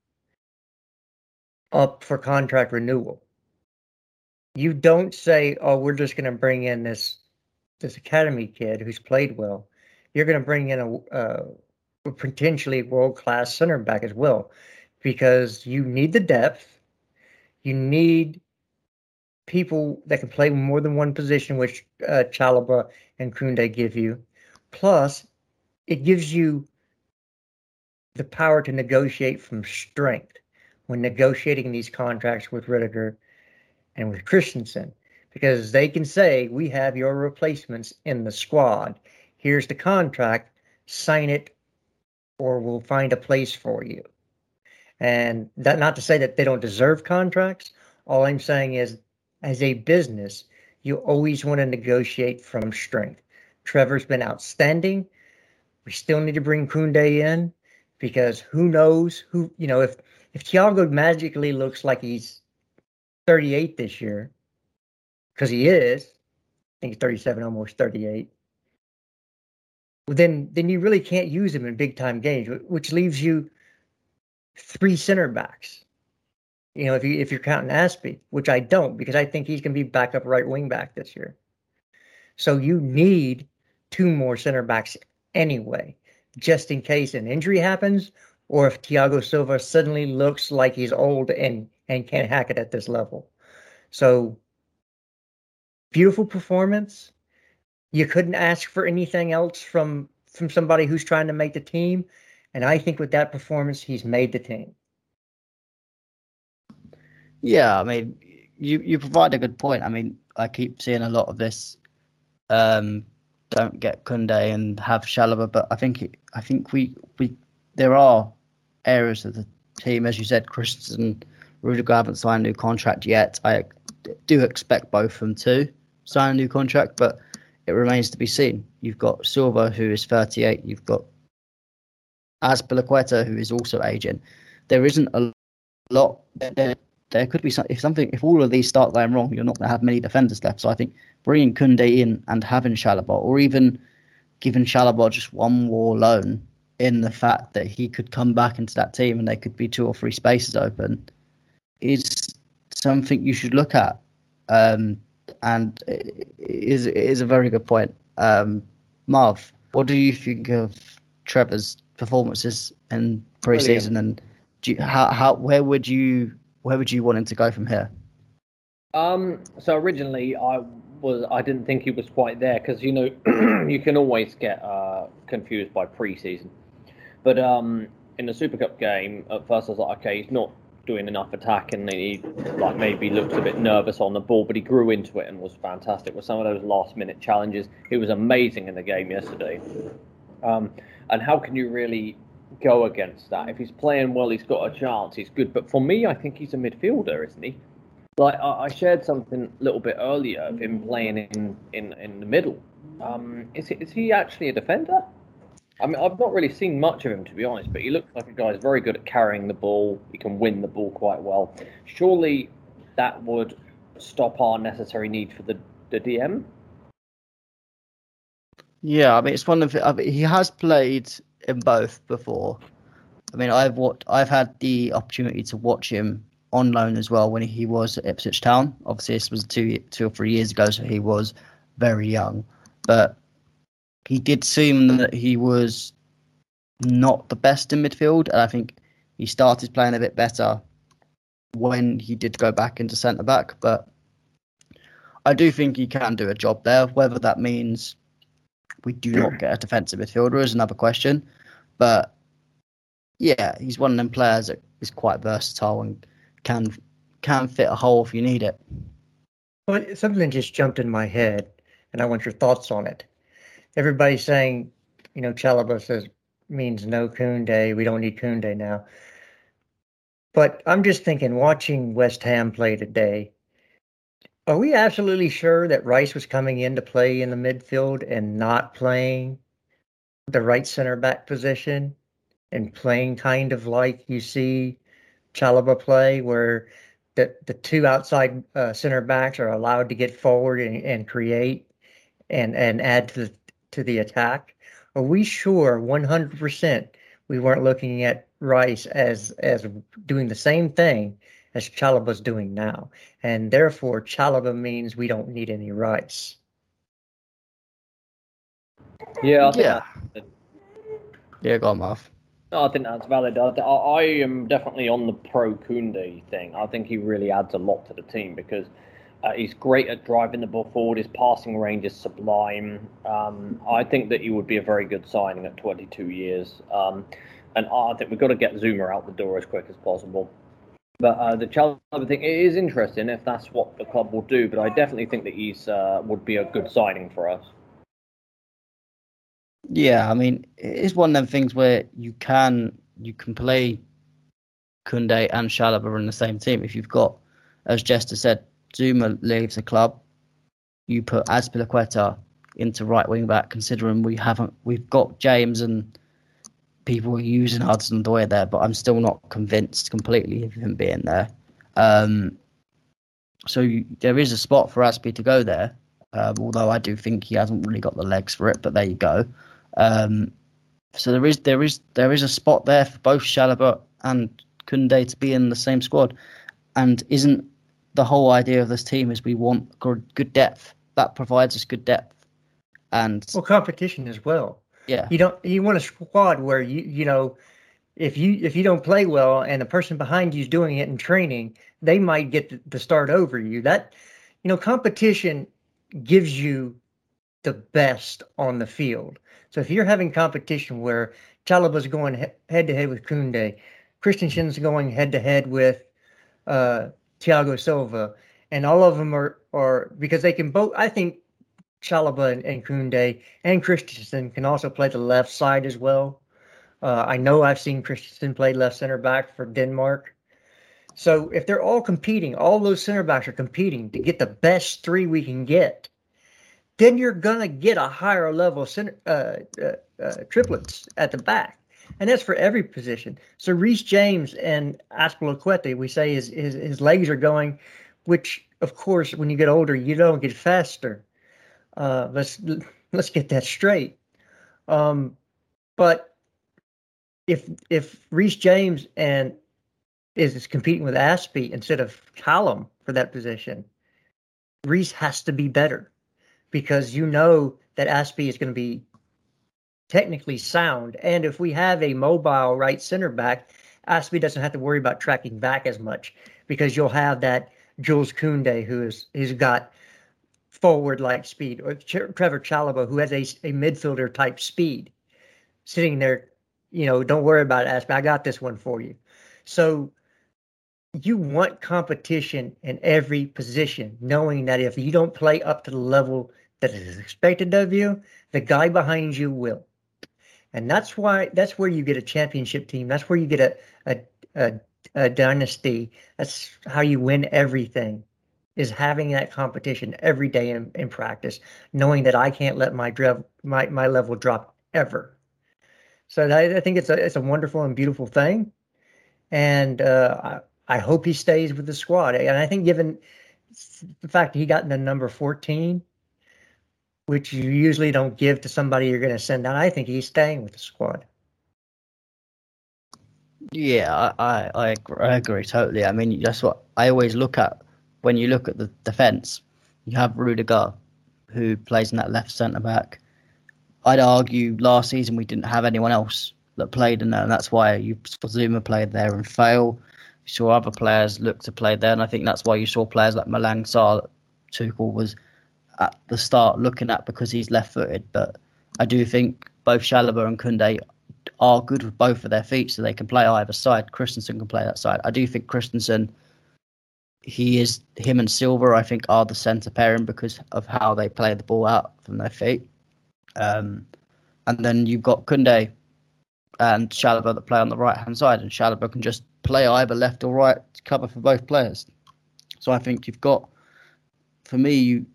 up for contract renewal. You don't say, oh, we're just going to bring in this this academy kid who's played well. You're going to bring in a uh, potentially world-class center back as well, because you need the depth. You need people that can play more than one position, which uh, Chalobah and Koundé give you. Plus, it gives you the power to negotiate from strength when negotiating these contracts with Rudiger and with Christensen, because they can say, we have your replacements in the squad. Here's the contract, sign it, or we'll find a place for you. And that, not to say that they don't deserve contracts. All I'm saying is, as a business, you always want to negotiate from strength. Trevor's been outstanding. We still need to bring Koundé in, because who knows who, you know, if, if Thiago magically looks like he's thirty-eight this year, because he is, I think he's thirty-seven, almost thirty-eight, then then you really can't use him in big-time games, which leaves you three center backs. You know, if, you, if you're counting Azpi, which I don't, because I think he's going to be backup right wing back this year. So you need two more center backs anyway, just in case an injury happens, or if Thiago Silva suddenly looks like he's old and, and can't hack it at this level. So, beautiful performance. You couldn't ask for anything else from, from somebody who's trying to make the team. And I think with that performance, he's made the team. Yeah, I mean, you, you provide a good point. I mean, I keep seeing a lot of this. Um, don't get Koundé and have Chalobah, but I think it, I think we we there are areas of the team, as you said, Christensen, Rudiger haven't signed a new contract yet. I do expect both of them to sign a new contract, but it remains to be seen. You've got Silva, who is thirty-eight. You've got Azpilicueta, who is also aging. There isn't a lot. There, there could be some, if something. If all of these start going wrong, you're not going to have many defenders left. So I think bringing Koundé in and having Chalobah, or even giving Chalobah just one more loan, in the fact that he could come back into that team and there could be two or three spaces open, is something you should look at. Um, and it is, it is a very good point. Um, Marv, what do you think of Trevor's performances in pre-season, and do you, how how where would you where would you want him to go from here? Um. So originally, I was I didn't think he was quite there, because you know you can always get uh, confused by pre-season. But um, in the Super Cup game, at first I was like, okay, he's not doing enough attack, and he like maybe looked a bit nervous on the ball, but he grew into it and was fantastic with some of those last-minute challenges. He was amazing in the game yesterday. Um, and how can you really go against that? If he's playing well, he's got a chance, he's good. But for me, I think he's a midfielder, isn't he? Like I, I shared something a little bit earlier of him playing in, in, in the middle. Um, is, he, is he actually a defender? I mean, I've not really seen much of him, to be honest, but he looks like a guy who's very good at carrying the ball. He can win the ball quite well. Surely that would stop our necessary need for the, the D M? Yeah, I mean, it's one of the, I mean, he has played in both before. I mean, I've watched, I've had the opportunity to watch him on loan as well when he was at Ipswich Town. Obviously, this was two, two or three years ago, so he was very young. But he did seem that he was not the best in midfield, and I think he started playing a bit better when he did go back into centre back. But I do think he can do a job there. Whether that means we do not get a defensive midfielder is another question. But yeah, he's one of them players that is quite versatile and can can fit a hole if you need it. Well, something just jumped in my head, and I want your thoughts on it. Everybody's saying, you know, Chalobah says means no Koundé. We don't need Koundé now. But I'm just thinking, watching West Ham play today, are we absolutely sure that Rice was coming in to play in the midfield and not playing the right center back position and playing kind of like you see Chalobah play, where the, the two outside uh, center backs are allowed to get forward and, and create and, and add to the, to the attack? Are we sure one hundred percent we weren't looking at Rice as as doing the same thing as Chalobah's doing now, and therefore Chalobah means we don't need any Rice? Yeah, I think yeah, that's yeah. Go on, Marv. No, I think that's valid. I, I am definitely on the pro Koundé thing. I think he really adds a lot to the team because uh, he's great at driving the ball forward. His passing range is sublime. Um, I think that he would be a very good signing at twenty-two years. Um, and I think we've got to get Zouma out the door as quick as possible. But uh, the Chalobah thing, it is interesting if that's what the club will do. But I definitely think that he's uh, would be a good signing for us. Yeah, I mean, it is one of them things where you can you can play Koundé and Chalobah in the same team. If you've got, as Jester said, Zouma leaves the club, you put Azpilicueta into right wing back. Considering we haven't, we've got James and people using Hudson-Odoi there, but I'm still not convinced completely of him being there. Um, so you, there is a spot for Azpi to go there, uh, although I do think he hasn't really got the legs for it. But there you go. Um, so there is there is there is a spot there for both Chalobah and Koundé to be in the same squad. And isn't the whole idea of this team is we want good, good depth? That provides us good depth and well competition as well. Yeah, you don't. You want a squad where you you know, if you if you don't play well and the person behind you is doing it in training, they might get the start over you. That, you know, competition gives you the best on the field. So if you're having competition where Chalobah's going head to head with Koundé, Christensen's going head to head with uh, Thiago Silva, and all of them are are because they can both. I think Chalobah and, and Koundé and Christensen can also play the left side as well. Uh, I know I've seen Christensen play left center back for Denmark. So if they're all competing, all those center backs are competing to get the best three we can get, then you're going to get a higher level center, uh, uh, uh, triplets at the back. And that's for every position. So Reese James and Azpilicueta, we say his, his, his legs are going, which, of course, when you get older, you don't get faster. Uh, let's let's get that straight. Um, but if if Reece James and is, is competing with Azpi instead of Callum for that position, Reece has to be better because you know that Azpi is going to be technically sound. And if we have a mobile right center back, Azpi doesn't have to worry about tracking back as much because you'll have that Jules Koundé who is who's got forward-like speed, or Ch- Trevor Chalobah, who has a, a midfielder-type speed, sitting there, you know, don't worry about it, Aspen, I got this one for you. So you want competition in every position, knowing that if you don't play up to the level that is expected of you, the guy behind you will. And that's why, that's where you get a championship team. That's where you get a a, a, a dynasty. That's how you win everything, is having that competition every day in, in practice, knowing that I can't let my drev, my my level drop ever. So that, I think it's a it's a wonderful and beautiful thing, and uh, I I hope he stays with the squad. And I think given the fact that he got into number fourteen, which you usually don't give to somebody you're going to send out, I think he's staying with the squad. Yeah, I I, I, agree, I agree totally. I mean, that's what I always look at. When you look at the defence, you have Rudiger, who plays in that left centre-back. I'd argue last season we didn't have anyone else that played in there, and that's why you saw Zouma play there and fail. You saw other players look to play there, and I think that's why you saw players like Malang Sarr, Tuchel was at the start looking at because he's left-footed. But I do think both Chalobah and Koundé are good with both of their feet, so they can play either side. Christensen can play that side. I do think Christensen, he is him and Silva, I think, are the centre pairing because of how they play the ball out from their feet. Um, and then you've got Koundé and Chalobah that play on the right-hand side, and Chalobah can just play either left or right to cover for both players. So I think you've got, for me, you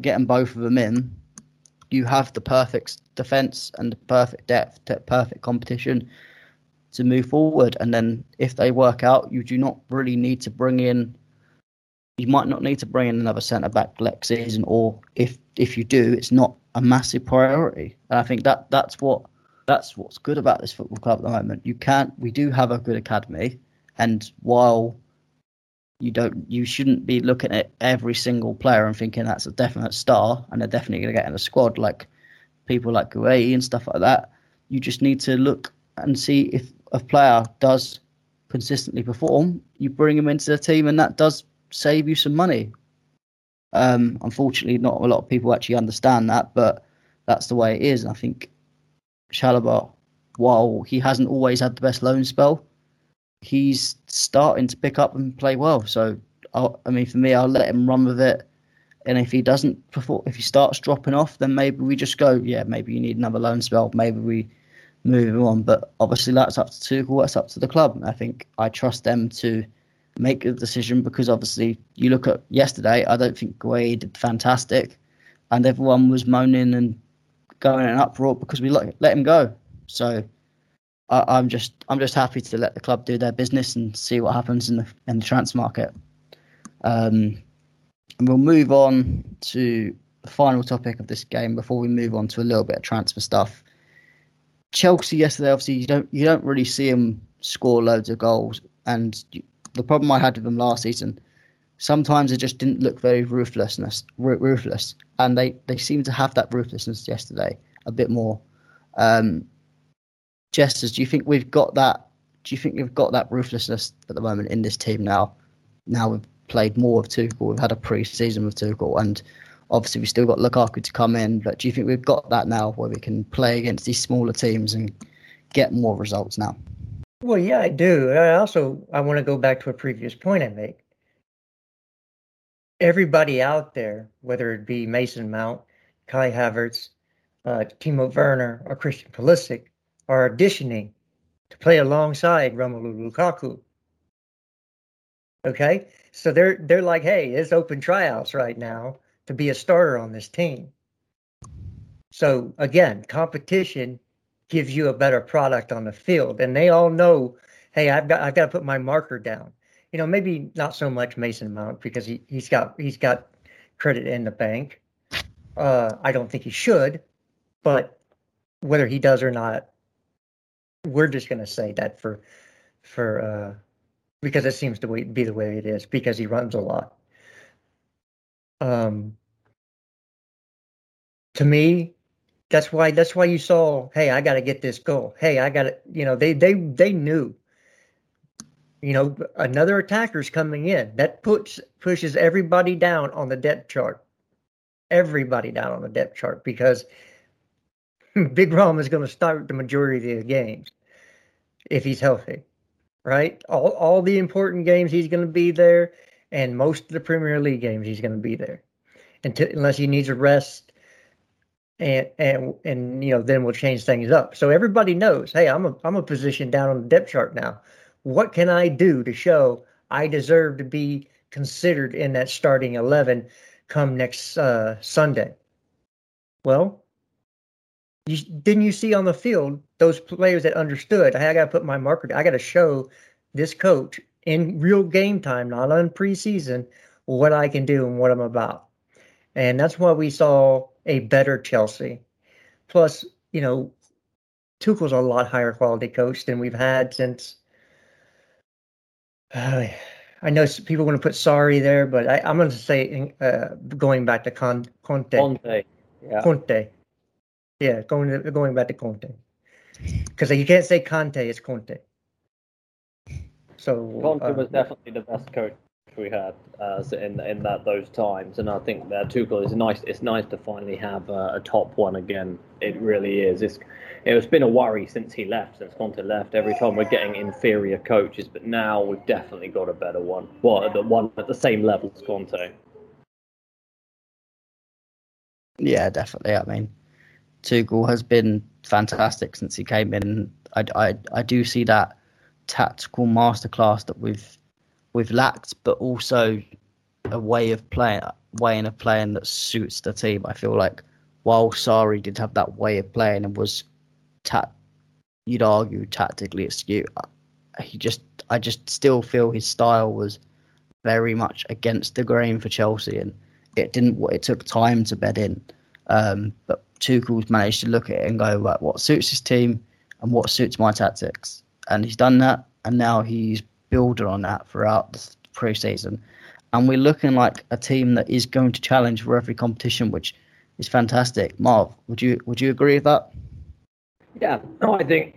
getting both of them in, you have the perfect defence and the perfect depth, the perfect competition to move forward. And then if they work out, you do not really need to bring in, you might not need to bring in another centre-back next season, or if if you do, it's not a massive priority. And I think that that's what that's what's good about this football club at the moment. You can't, we do have a good academy, and while you don't, you shouldn't be looking at every single player and thinking that's a definite star and they're definitely going to get in the squad, like people like Gueye and stuff like that. You just need to look and see if a player does consistently perform, you bring him into the team, and that does save you some money. Um, unfortunately, not a lot of people actually understand that, but that's the way it is. And I think Chalobah, while he hasn't always had the best loan spell, he's starting to pick up and play well. So, I'll, I mean, for me, I'll let him run with it. And if he doesn't perform, if he starts dropping off, then maybe we just go, yeah, maybe you need another loan spell. Maybe we move him on. But obviously, that's up to Tuchel. That's up to the club. And I think I trust them to make the decision because, obviously, you look at yesterday, I don't think Gueye did fantastic. And everyone was moaning and going in an uproar because we let, let him go. So, I'm just I'm just happy to let the club do their business and see what happens in the in the transfer market. Um, and we'll move on to the final topic of this game before we move on to a little bit of transfer stuff. Chelsea yesterday, obviously you don't you don't really see them score loads of goals, and you, the problem I had with them last season, sometimes they just didn't look very ruthlessness ruthless, and they they seemed to have that ruthlessness yesterday a bit more. Um, Jester, do you think we've got that? Do you think we've got that ruthlessness at the moment in this team now? Now we've played more of Tuchel, we've had a pre-season with Tuchel, and obviously we still got Lukaku to come in. But do you think we've got that now, where we can play against these smaller teams and get more results now? Well, yeah, I do. I also I want to go back to a previous point I made. Everybody out there, whether it be Mason Mount, Kai Havertz, uh, Timo Werner, or Christian Pulisic, are auditioning to play alongside Romelu Lukaku. Okay? So they're they're like, hey, it's open tryouts right now to be a starter on this team. So again, competition gives you a better product on the field. And they all know, hey, I've got I've got to put my marker down. You know, maybe not so much Mason Mount because he, he's got he's got credit in the bank. Uh, I don't think he should, but whether he does or not, we're just going to say that for, for uh, because it seems to be the way it is, because he runs a lot. Um, to me, that's why that's why you saw, hey, I got to get this goal. Hey, I got to, you know, they they they knew, you know, another attacker's coming in. That puts pushes everybody down on the depth chart. Everybody down on the depth chart because Big Rom is going to start the majority of the games if he's healthy, right? All all the important games he's going to be there, and most of the Premier League games he's going to be there, until unless he needs a rest, and and and you know then we'll change things up. So everybody knows, hey, I'm a I'm a position down on the depth chart now. What can I do to show I deserve to be considered in that starting eleven come next uh, Sunday? Well. You, didn't you see on the field those players that understood, hey, I got to put my marker down. I got to show this coach in real game time, not on preseason, what I can do and what I'm about. And that's why we saw a better Chelsea. Plus, you know, Tuchel's a lot higher quality coach than we've had since. Uh, I know people want to put sorry there, but I, I'm going to say uh, going back to Con- Conte. Conte. Yeah. Conte. Yeah, going to, going back to Conte, because you can't say Kante, it's Conte. So Conte uh, was definitely the best coach we had uh, in in that those times, and I think that Tuchel is nice. It's nice to finally have a, a top one again. It really is. It's it's been a worry since he left, since Conte left. Every time we're getting inferior coaches, but now we've definitely got a better one. Well, the one at the same level as Conte. Yeah, definitely. I mean, Tuchel has been fantastic since he came in. I, I, I do see that tactical masterclass that we've we've lacked, but also a way of playing, way of playing that suits the team. I feel like while Sarri did have that way of playing and was, ta- you'd argue, tactically askew, he just I just still feel his style was very much against the grain for Chelsea, and it didn't. It took time to bed in, um, but Tuchel's managed to look at it and go, right, what suits his team and what suits my tactics? And he's done that, and now he's building on that throughout the pre-season. And we're looking like a team that is going to challenge for every competition, which is fantastic. Marv, would you would you agree with that? Yeah, no, I think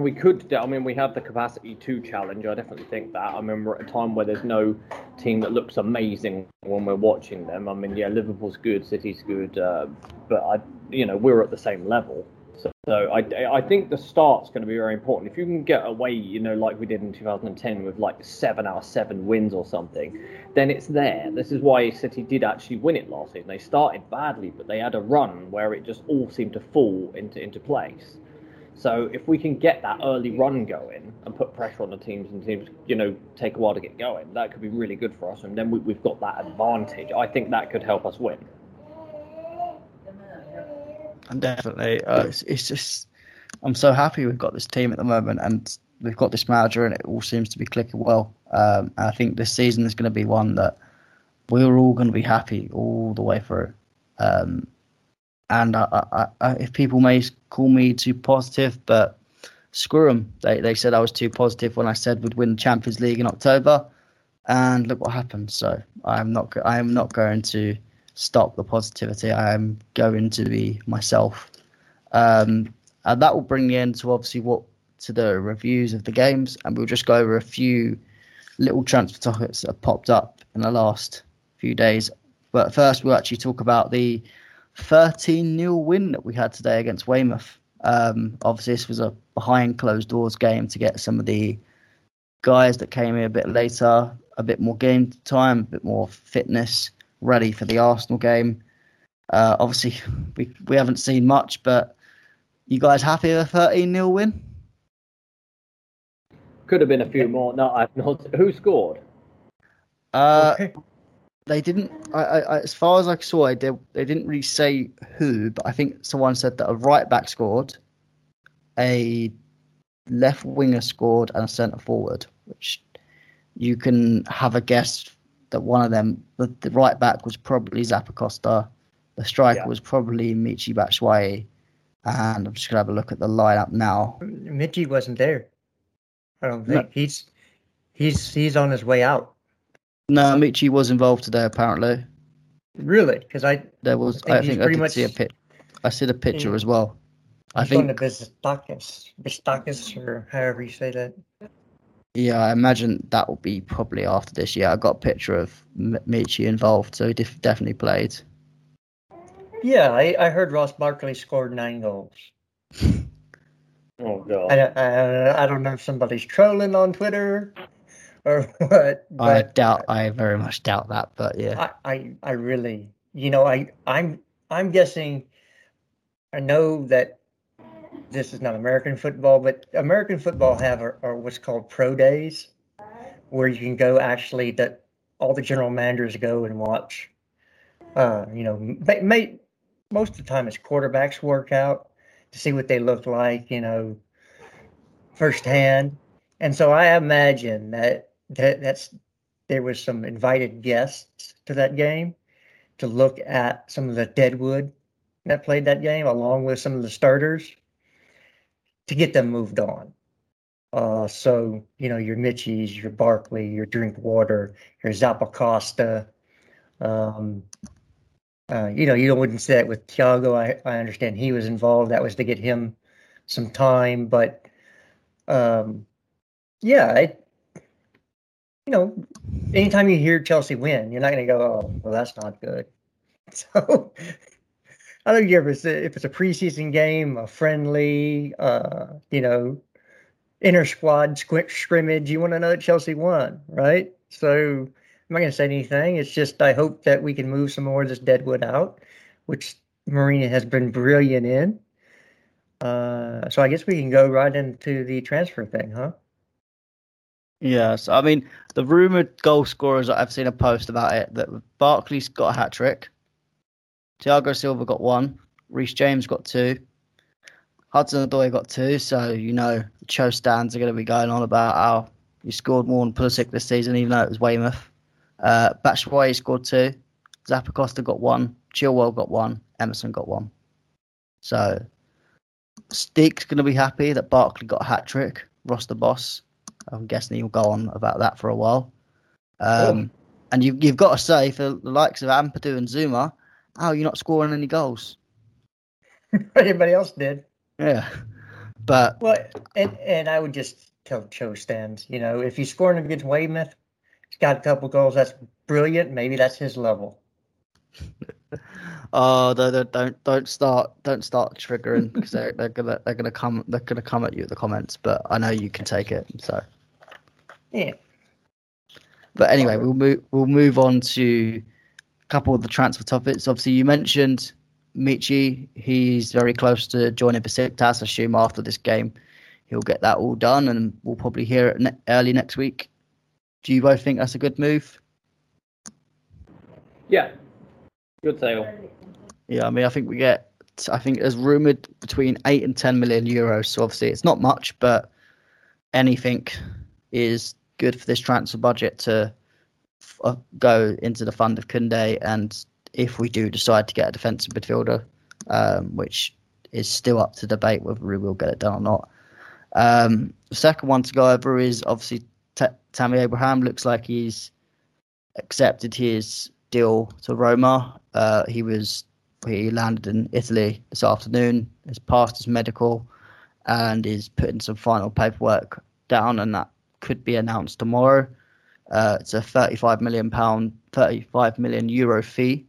we could. I mean, we have the capacity to challenge. I definitely think that. I mean, we're at a time where there's no team that looks amazing when we're watching them. I mean, yeah, Liverpool's good, City's good, uh, but I, you know, we're at the same level. So, so I, I think the start's going to be very important. If you can get away, you know, like we did in two thousand ten with like seven out of seven wins or something, then it's there. This is why City did actually win it last season. They started badly, but they had a run where it just all seemed to fall into, into place. So if we can get that early run going and put pressure on the teams and teams, you know, take a while to get going, that could be really good for us. And then we, we've got that advantage. I think that could help us win. And definitely, uh, it's, it's just, I'm so happy we've got this team at the moment, and we've got this manager, and it all seems to be clicking well. Um, I think this season is going to be one that we're all going to be happy all the way through. Um, and I, I, I, if people may call me too positive, but screw them. They, they said I was too positive when I said we'd win the Champions League in October, and look what happened. So I'm not, I am not going to stop the positivity. I'm going to be myself, um, and that will bring the end to obviously what to the reviews of the games, and we'll just go over a few little transfer topics that have popped up in the last few days. But first, we'll actually talk about the thirteen nil win that we had today against Weymouth. Um, obviously, this was a behind closed doors game to get some of the guys that came in a bit later a bit more game time, a bit more fitness, ready for the Arsenal game. Uh, obviously, we we haven't seen much, but you guys happy with a thirteen nil win? Could have been a few more. No, I've not. Who scored? Uh, okay. They didn't. I, I, as far as I saw, they they didn't really say who, but I think someone said that a right back scored, a left winger scored, and a centre forward. Which you can have a guess that one of them, the, the right back was probably Zappacosta, the striker yeah. was probably Michy Batshuayi, and I'm just going to have a look at the lineup now. Michy wasn't there. I don't think. No. He's he's he's on his way out. No, Michy was involved today, apparently. Really? Because I there was. I think I, think I did much, see a pit. I see the picture he, as well. I think on the Bistakas, Bistakas, or however you say that. Yeah, I imagine that will be probably after this. Yeah, I got a picture of M- Michi involved, so he def- definitely played. Yeah, I, I heard Ross Barkley scored nine goals. Oh, God. I, I, I don't know if somebody's trolling on Twitter or what. I doubt, I very much doubt that, but yeah. I, I, I really, you know, I, I'm, I'm guessing, I know that this is not American football, but American football have are, are what's called pro days, where you can go actually that all the general managers go and watch. Uh, you know, may, may, most of the time it's quarterbacks work out to see what they look like, you know, firsthand. And so I imagine that, that that's there was some invited guests to that game to look at some of the deadwood that played that game along with some of the starters, to get them moved on. Uh, so, you know, your Michis, your Barkley, your Drinkwater, your Zappacosta. Um, uh, you know, you wouldn't say that with Thiago. I, I understand he was involved. That was to get him some time. But, um, yeah, it, you know, anytime you hear Chelsea win, you're not going to go, oh, well, that's not good. So I don't care if it's a, if it's a preseason game, a friendly, uh, you know, inner squad squ- scrimmage. You want to know that Chelsea won, right? So I'm not going to say anything. It's just I hope that we can move some more of this deadwood out, which Mourinho has been brilliant in. Uh, so I guess we can go right into the transfer thing, huh? Yes, I mean, the rumoured goal scorers, I've seen a post about it, that Barkley's got a hat-trick, Thiago Silva got one, Reese James got two, Hudson-Odoi got two, so, you know, Cho stands are going to be going on about how he scored more than Pulisic this season, even though it was Weymouth. Uh, Batshuayi scored two, Zappacosta got one, Chilwell got one, Emerson got one. So, Steek's going to be happy that Barkley got a hat-trick, Ross the boss. I'm guessing he'll go on about that for a while. Um, oh. And you, you've got to say, for the likes of Ampadu and Zouma, oh, you're not scoring any goals. Everybody else did. Yeah. But well, and, and I would just tell Cho Stands, you know, if he's scoring against Weymouth, he's got a couple goals, that's brilliant. Maybe that's his level. Oh, don't, don't don't start don't start triggering because they're they're gonna they're gonna come they're gonna come at you in the comments. But I know you can take it. So yeah. But anyway, we'll move we'll move on to a couple of the transfer topics. Obviously, you mentioned Michi. He's very close to joining Besiktas. I assume after this game, he'll get that all done, and we'll probably hear it ne- early next week. Do you both think that's a good move? Yeah. Good sale. Yeah, I mean, I think we get, I think it's rumoured between eight and ten million euros. So obviously it's not much, but anything is good for this transfer budget to f- go into the fund of Koundé. And if we do decide to get a defensive midfielder, um, which is still up to debate whether we will get it done or not. Um, the second one to go over is obviously T- Tammy Abraham. Looks like he's accepted his deal to Roma. Uh, he was he landed in Italy this afternoon, has passed his medical and is putting some final paperwork down, and that could be announced tomorrow. Uh, it's a thirty-five million pound, thirty-five million euro fee,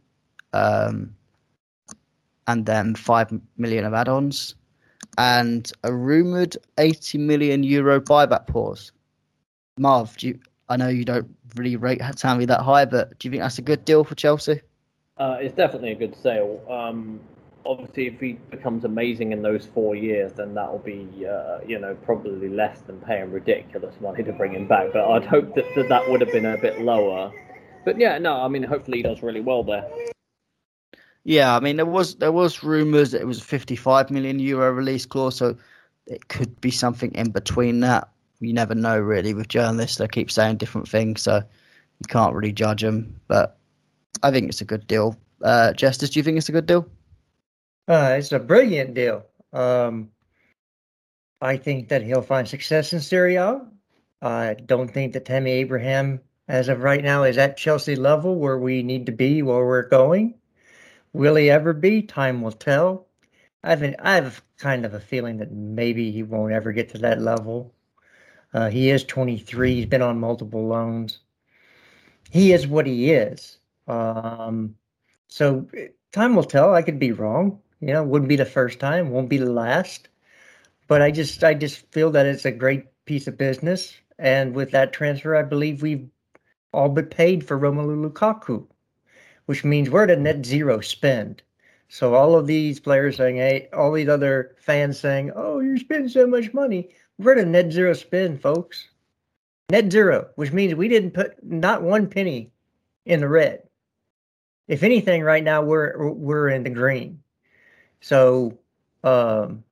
um, and then five million of add-ons and a rumoured eighty million euro buyback pause. Marv, do you, I know you don't really rate Tammy that high, but do you think that's a good deal for Chelsea? Uh, it's definitely a good sale. Um, obviously, if he becomes amazing in those four years, then that'll be, uh, you know, probably less than paying ridiculous money to bring him back. But I'd hope that that, that would have been a bit lower. But yeah, no, I mean, hopefully he does really well there. Yeah, I mean, there was there was rumours that it was a fifty-five million euro release clause, so it could be something in between that. You never know, really, with journalists. They keep saying different things, so you can't really judge them. But I think it's a good deal. Uh, Jester, do you think it's a good deal? Uh, it's a brilliant deal. Um, I think that he'll find success in Serie A. I don't think that Tammy Abraham, as of right now, is at Chelsea level where we need to be, where we're going. Will he ever be? Time will tell. I've been, I have kind of a feeling that maybe he won't ever get to that level. Uh, he is twenty-three. He's been on multiple loans. He is what he is. Um, so time will tell. I could be wrong. You know, wouldn't be the first time. Won't be the last. But I just, I just feel that it's a great piece of business. And with that transfer, I believe we've all but paid for Romelu Lukaku, which means we're at a net zero spend. So all of these players saying, hey, all these other fans saying, oh, you're spending so much money. We're at a net zero spend, folks. Net zero, which means we didn't put not one penny in the red. If anything, right now we're we're in the green. So, um,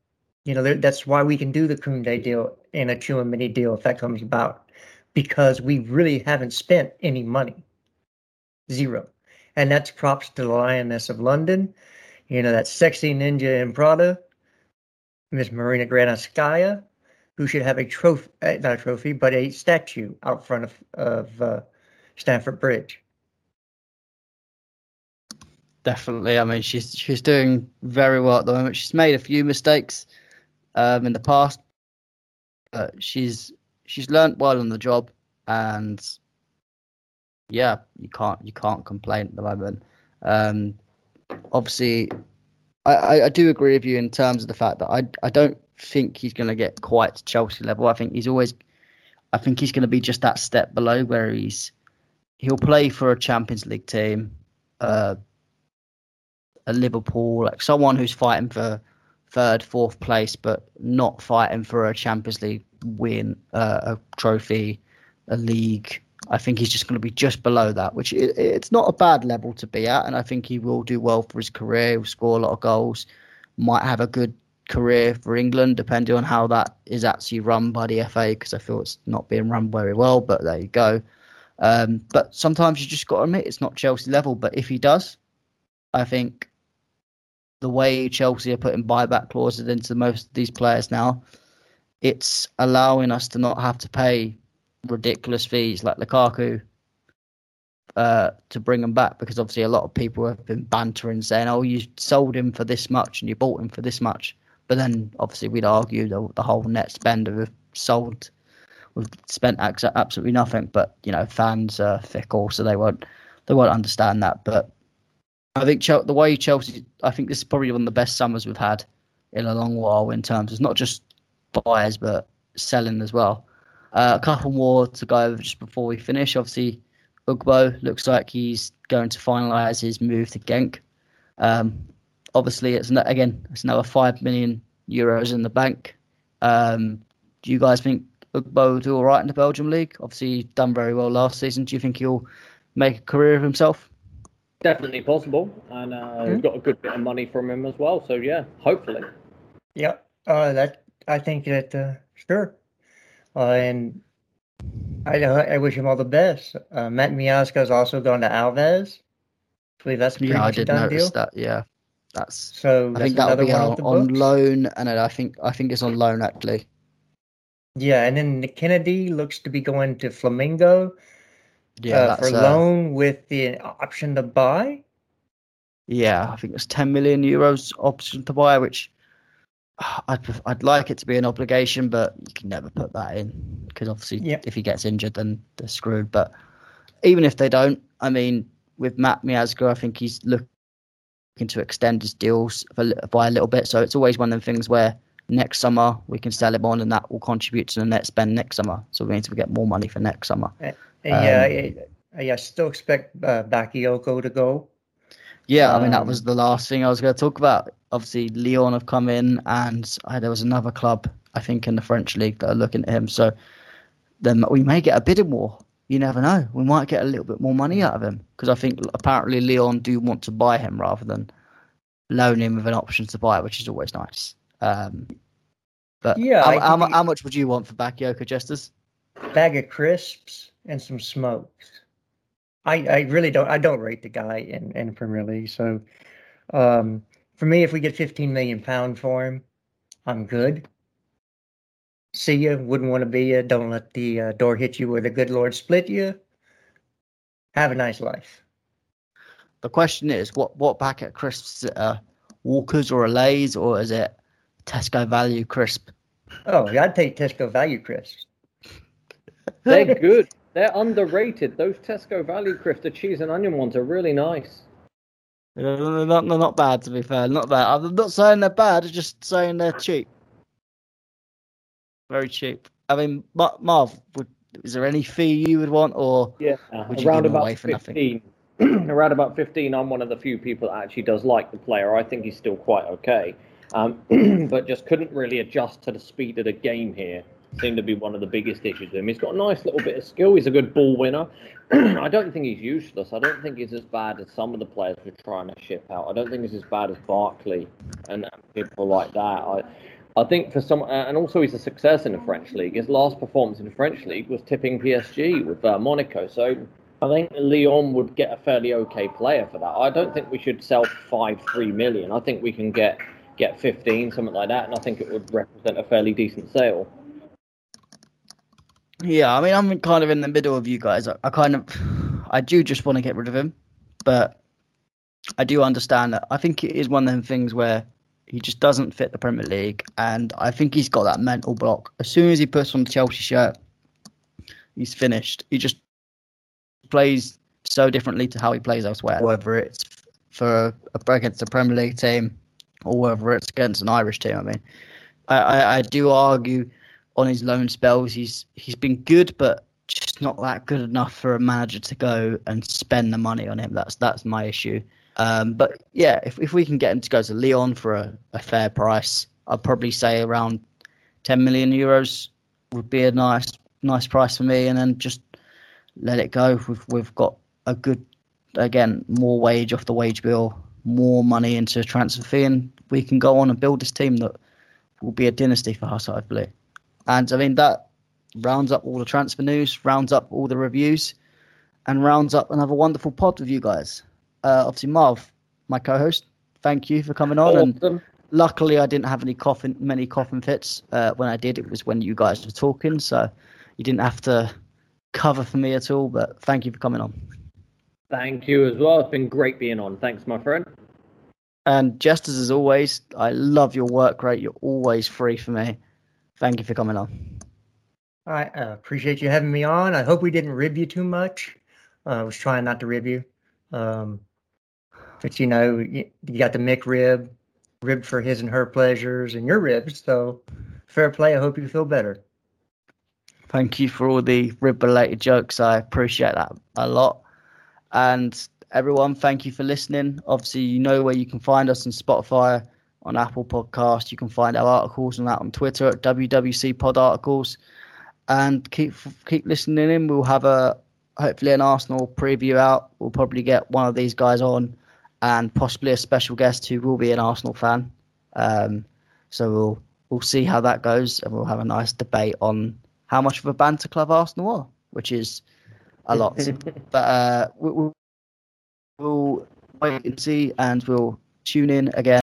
you know, that's why we can do the Koundé deal and a Chouamini deal if that comes about, because we really haven't spent any money, zero. And that's props to the Lioness of London, you know, that sexy ninja in Prada, Miss Marina Granovskaya, who should have a trophy, not a trophy, but a statue out front of, of uh, Stamford Bridge. Definitely. I mean, she's she's doing very well at the moment. She's made a few mistakes um, in the past, but she's she's learned well on the job, and yeah, you can't you can't complain at the moment. Um, obviously, I, I, I do agree with you in terms of the fact that I I don't think he's going to get quite to Chelsea level. I think he's always, I think he's going to be just that step below where he's. He'll play for a Champions League team, uh, a Liverpool, like someone who's fighting for third, fourth place, but not fighting for a Champions League win, uh, a trophy, a league. I think he's just going to be just below that, which it, it's not a bad level to be at. And I think he will do well for his career. He'll score a lot of goals, might have a good career for England, depending on how that is actually run by the F A, because I feel it's not being run very well, but there you go. Um, but sometimes you just got to admit it's not Chelsea level. But if he does, I think the way Chelsea are putting buyback clauses into most of these players now, it's allowing us to not have to pay ridiculous fees like Lukaku uh, to bring him back, because obviously a lot of people have been bantering saying, oh, you sold him for this much and you bought him for this much. But then obviously we'd argue the, the whole net spend of sold, we've spent absolutely nothing. But, you know, fans are fickle, so they won't, they won't understand that. But I think Chelsea, the way Chelsea, I think this is probably one of the best summers we've had in a long while in terms of not just buyers, but selling as well. Uh, a couple more to go over just before we finish. Obviously, Ugbo looks like he's going to finalise his move to Genk. Um, obviously, it's not, again, it's another five million euros in the bank. Um, do you guys think Ugbo will do all right in the Belgium League? Obviously, he's done very well last season. Do you think he'll make a career of himself? Definitely possible, and uh, mm-hmm. we've got a good bit of money from him as well. So yeah, hopefully. Yeah, uh, that I think that uh, sure, uh, and I I wish him all the best. Uh, Matt Miazga has also gone to Alves. I believe that's pretty yeah, much I did done notice deal. That. Yeah, that's so. I that's think that'll be on, on loan, and I think I think it's on loan actually. Yeah, and then the Kennedy looks to be going to Flamengo. Yeah, uh, for uh, loan with the option to buy. Yeah, I think it's ten million euros option to buy, which I'd I'd like it to be an obligation, but you can never put that in because obviously yeah. if he gets injured, then they're screwed. But even if they don't, I mean, with Matt Miazga, I think he's looking to extend his deals for, by a little bit. So it's always one of them things where next summer we can sell him on, and that will contribute to the net spend next summer. So we need to get more money for next summer. Yeah. Yeah, um, I, I still expect uh, Bakayoko to go. Yeah, I mean, um, that was the last thing I was going to talk about. Obviously, Lyon have come in, and uh, there was another club, I think, in the French league that are looking at him. So then we may get a bidding war. You never know. We might get a little bit more money out of him, because I think apparently Lyon do want to buy him rather than loan him with an option to buy, which is always nice. Um, but yeah, how, how, how much would you want for Bakayoko, Jesters? Bag of crisps and some smokes. I, I really don't I don't rate the guy in, in Premier League. So um, for me, if we get fifteen million pounds for him, I'm good. See you. Wouldn't want to be you. Don't let the uh, door hit you where the good Lord split you. Have a nice life. The question is, what what packet of crisps? Is it a Walker's or a Lay's, or is it Tesco Value Crisp? Oh, I'd take Tesco Value Crisps. They're good. They're underrated. Those Tesco Value Crisp, the cheese and onion ones, are really nice. Yeah, they're not, they're not bad, to be fair. Not bad. I'm not saying they're bad. I'm just saying they're cheap. Very cheap. I mean, Marv, would, is there any fee you would want, or yeah, would you give them away for nothing? Around about fifteen, I'm one of the few people that actually does like the player. I think he's still quite okay, um, but just couldn't really adjust to the speed of the game here. Seem to be one of the biggest issues with him. He's got a nice little bit of skill. He's a good ball winner. I don't think he's useless. I don't think he's as bad as some of the players we're trying to ship out. I don't think he's as bad as Barkley and people like that. I, I think for some, uh, and also he's a success in the French league. His last performance in the French league was tipping P S G with uh, Monaco. So I think Lyon would get a fairly okay player for that. I don't think we should sell five, three million. I think we can get get fifteen, something like that, and I think it would represent a fairly decent sale. Yeah, I mean, I'm kind of in the middle of you guys. I, I kind of, I do just want to get rid of him, but I do understand that. I think it is one of them things where he just doesn't fit the Premier League, and I think he's got that mental block. As soon as he puts on the Chelsea shirt, he's finished. He just plays so differently to how he plays elsewhere, whether it's for against a Premier League team or whether it's against an Irish team. I mean, I, I, I do argue on his loan spells, he's he's been good, but just not that good enough for a manager to go and spend the money on him. That's that's my issue. Um, but yeah, if if we can get him to go to Lyon for a, a fair price, I'd probably say around ten million euros would be a nice nice price for me, and then just let it go. We've we've got a good, again, more wage off the wage bill, more money into transfer fee, and we can go on and build this team that will be a dynasty for us, I believe. And I mean, that rounds up all the transfer news, rounds up all the reviews, and rounds up another wonderful pod with you guys. Uh, obviously, Marv, my co-host, thank you for coming on. Awesome. And luckily, I didn't have any coughing, many coughing fits. Uh, when I did, it was when you guys were talking, so you didn't have to cover for me at all. But thank you for coming on. Thank you as well. It's been great being on. Thanks, my friend. And Jesters, as always, I love your work rate. You're always free for me. Thank you for coming on. I uh, appreciate you having me on. I hope we didn't rib you too much. Uh, I was trying not to rib you. Um, but, you know, you, you got the Mick rib, ribbed for his and her pleasures, and your ribs. So, fair play. I hope you feel better. Thank you for all the rib-related jokes. I appreciate that a lot. And everyone, thank you for listening. Obviously, you know where you can find us on Spotify, on Apple Podcasts. You can find our articles on that on Twitter at W W C Pod Articles. And keep keep listening in. We'll have a hopefully an Arsenal preview out. We'll probably get one of these guys on, and possibly a special guest who will be an Arsenal fan. Um, so we'll we'll see how that goes, and we'll have a nice debate on how much of a banter club Arsenal are, which is a lot. But uh, we'll, we'll wait and see, and we'll tune in again.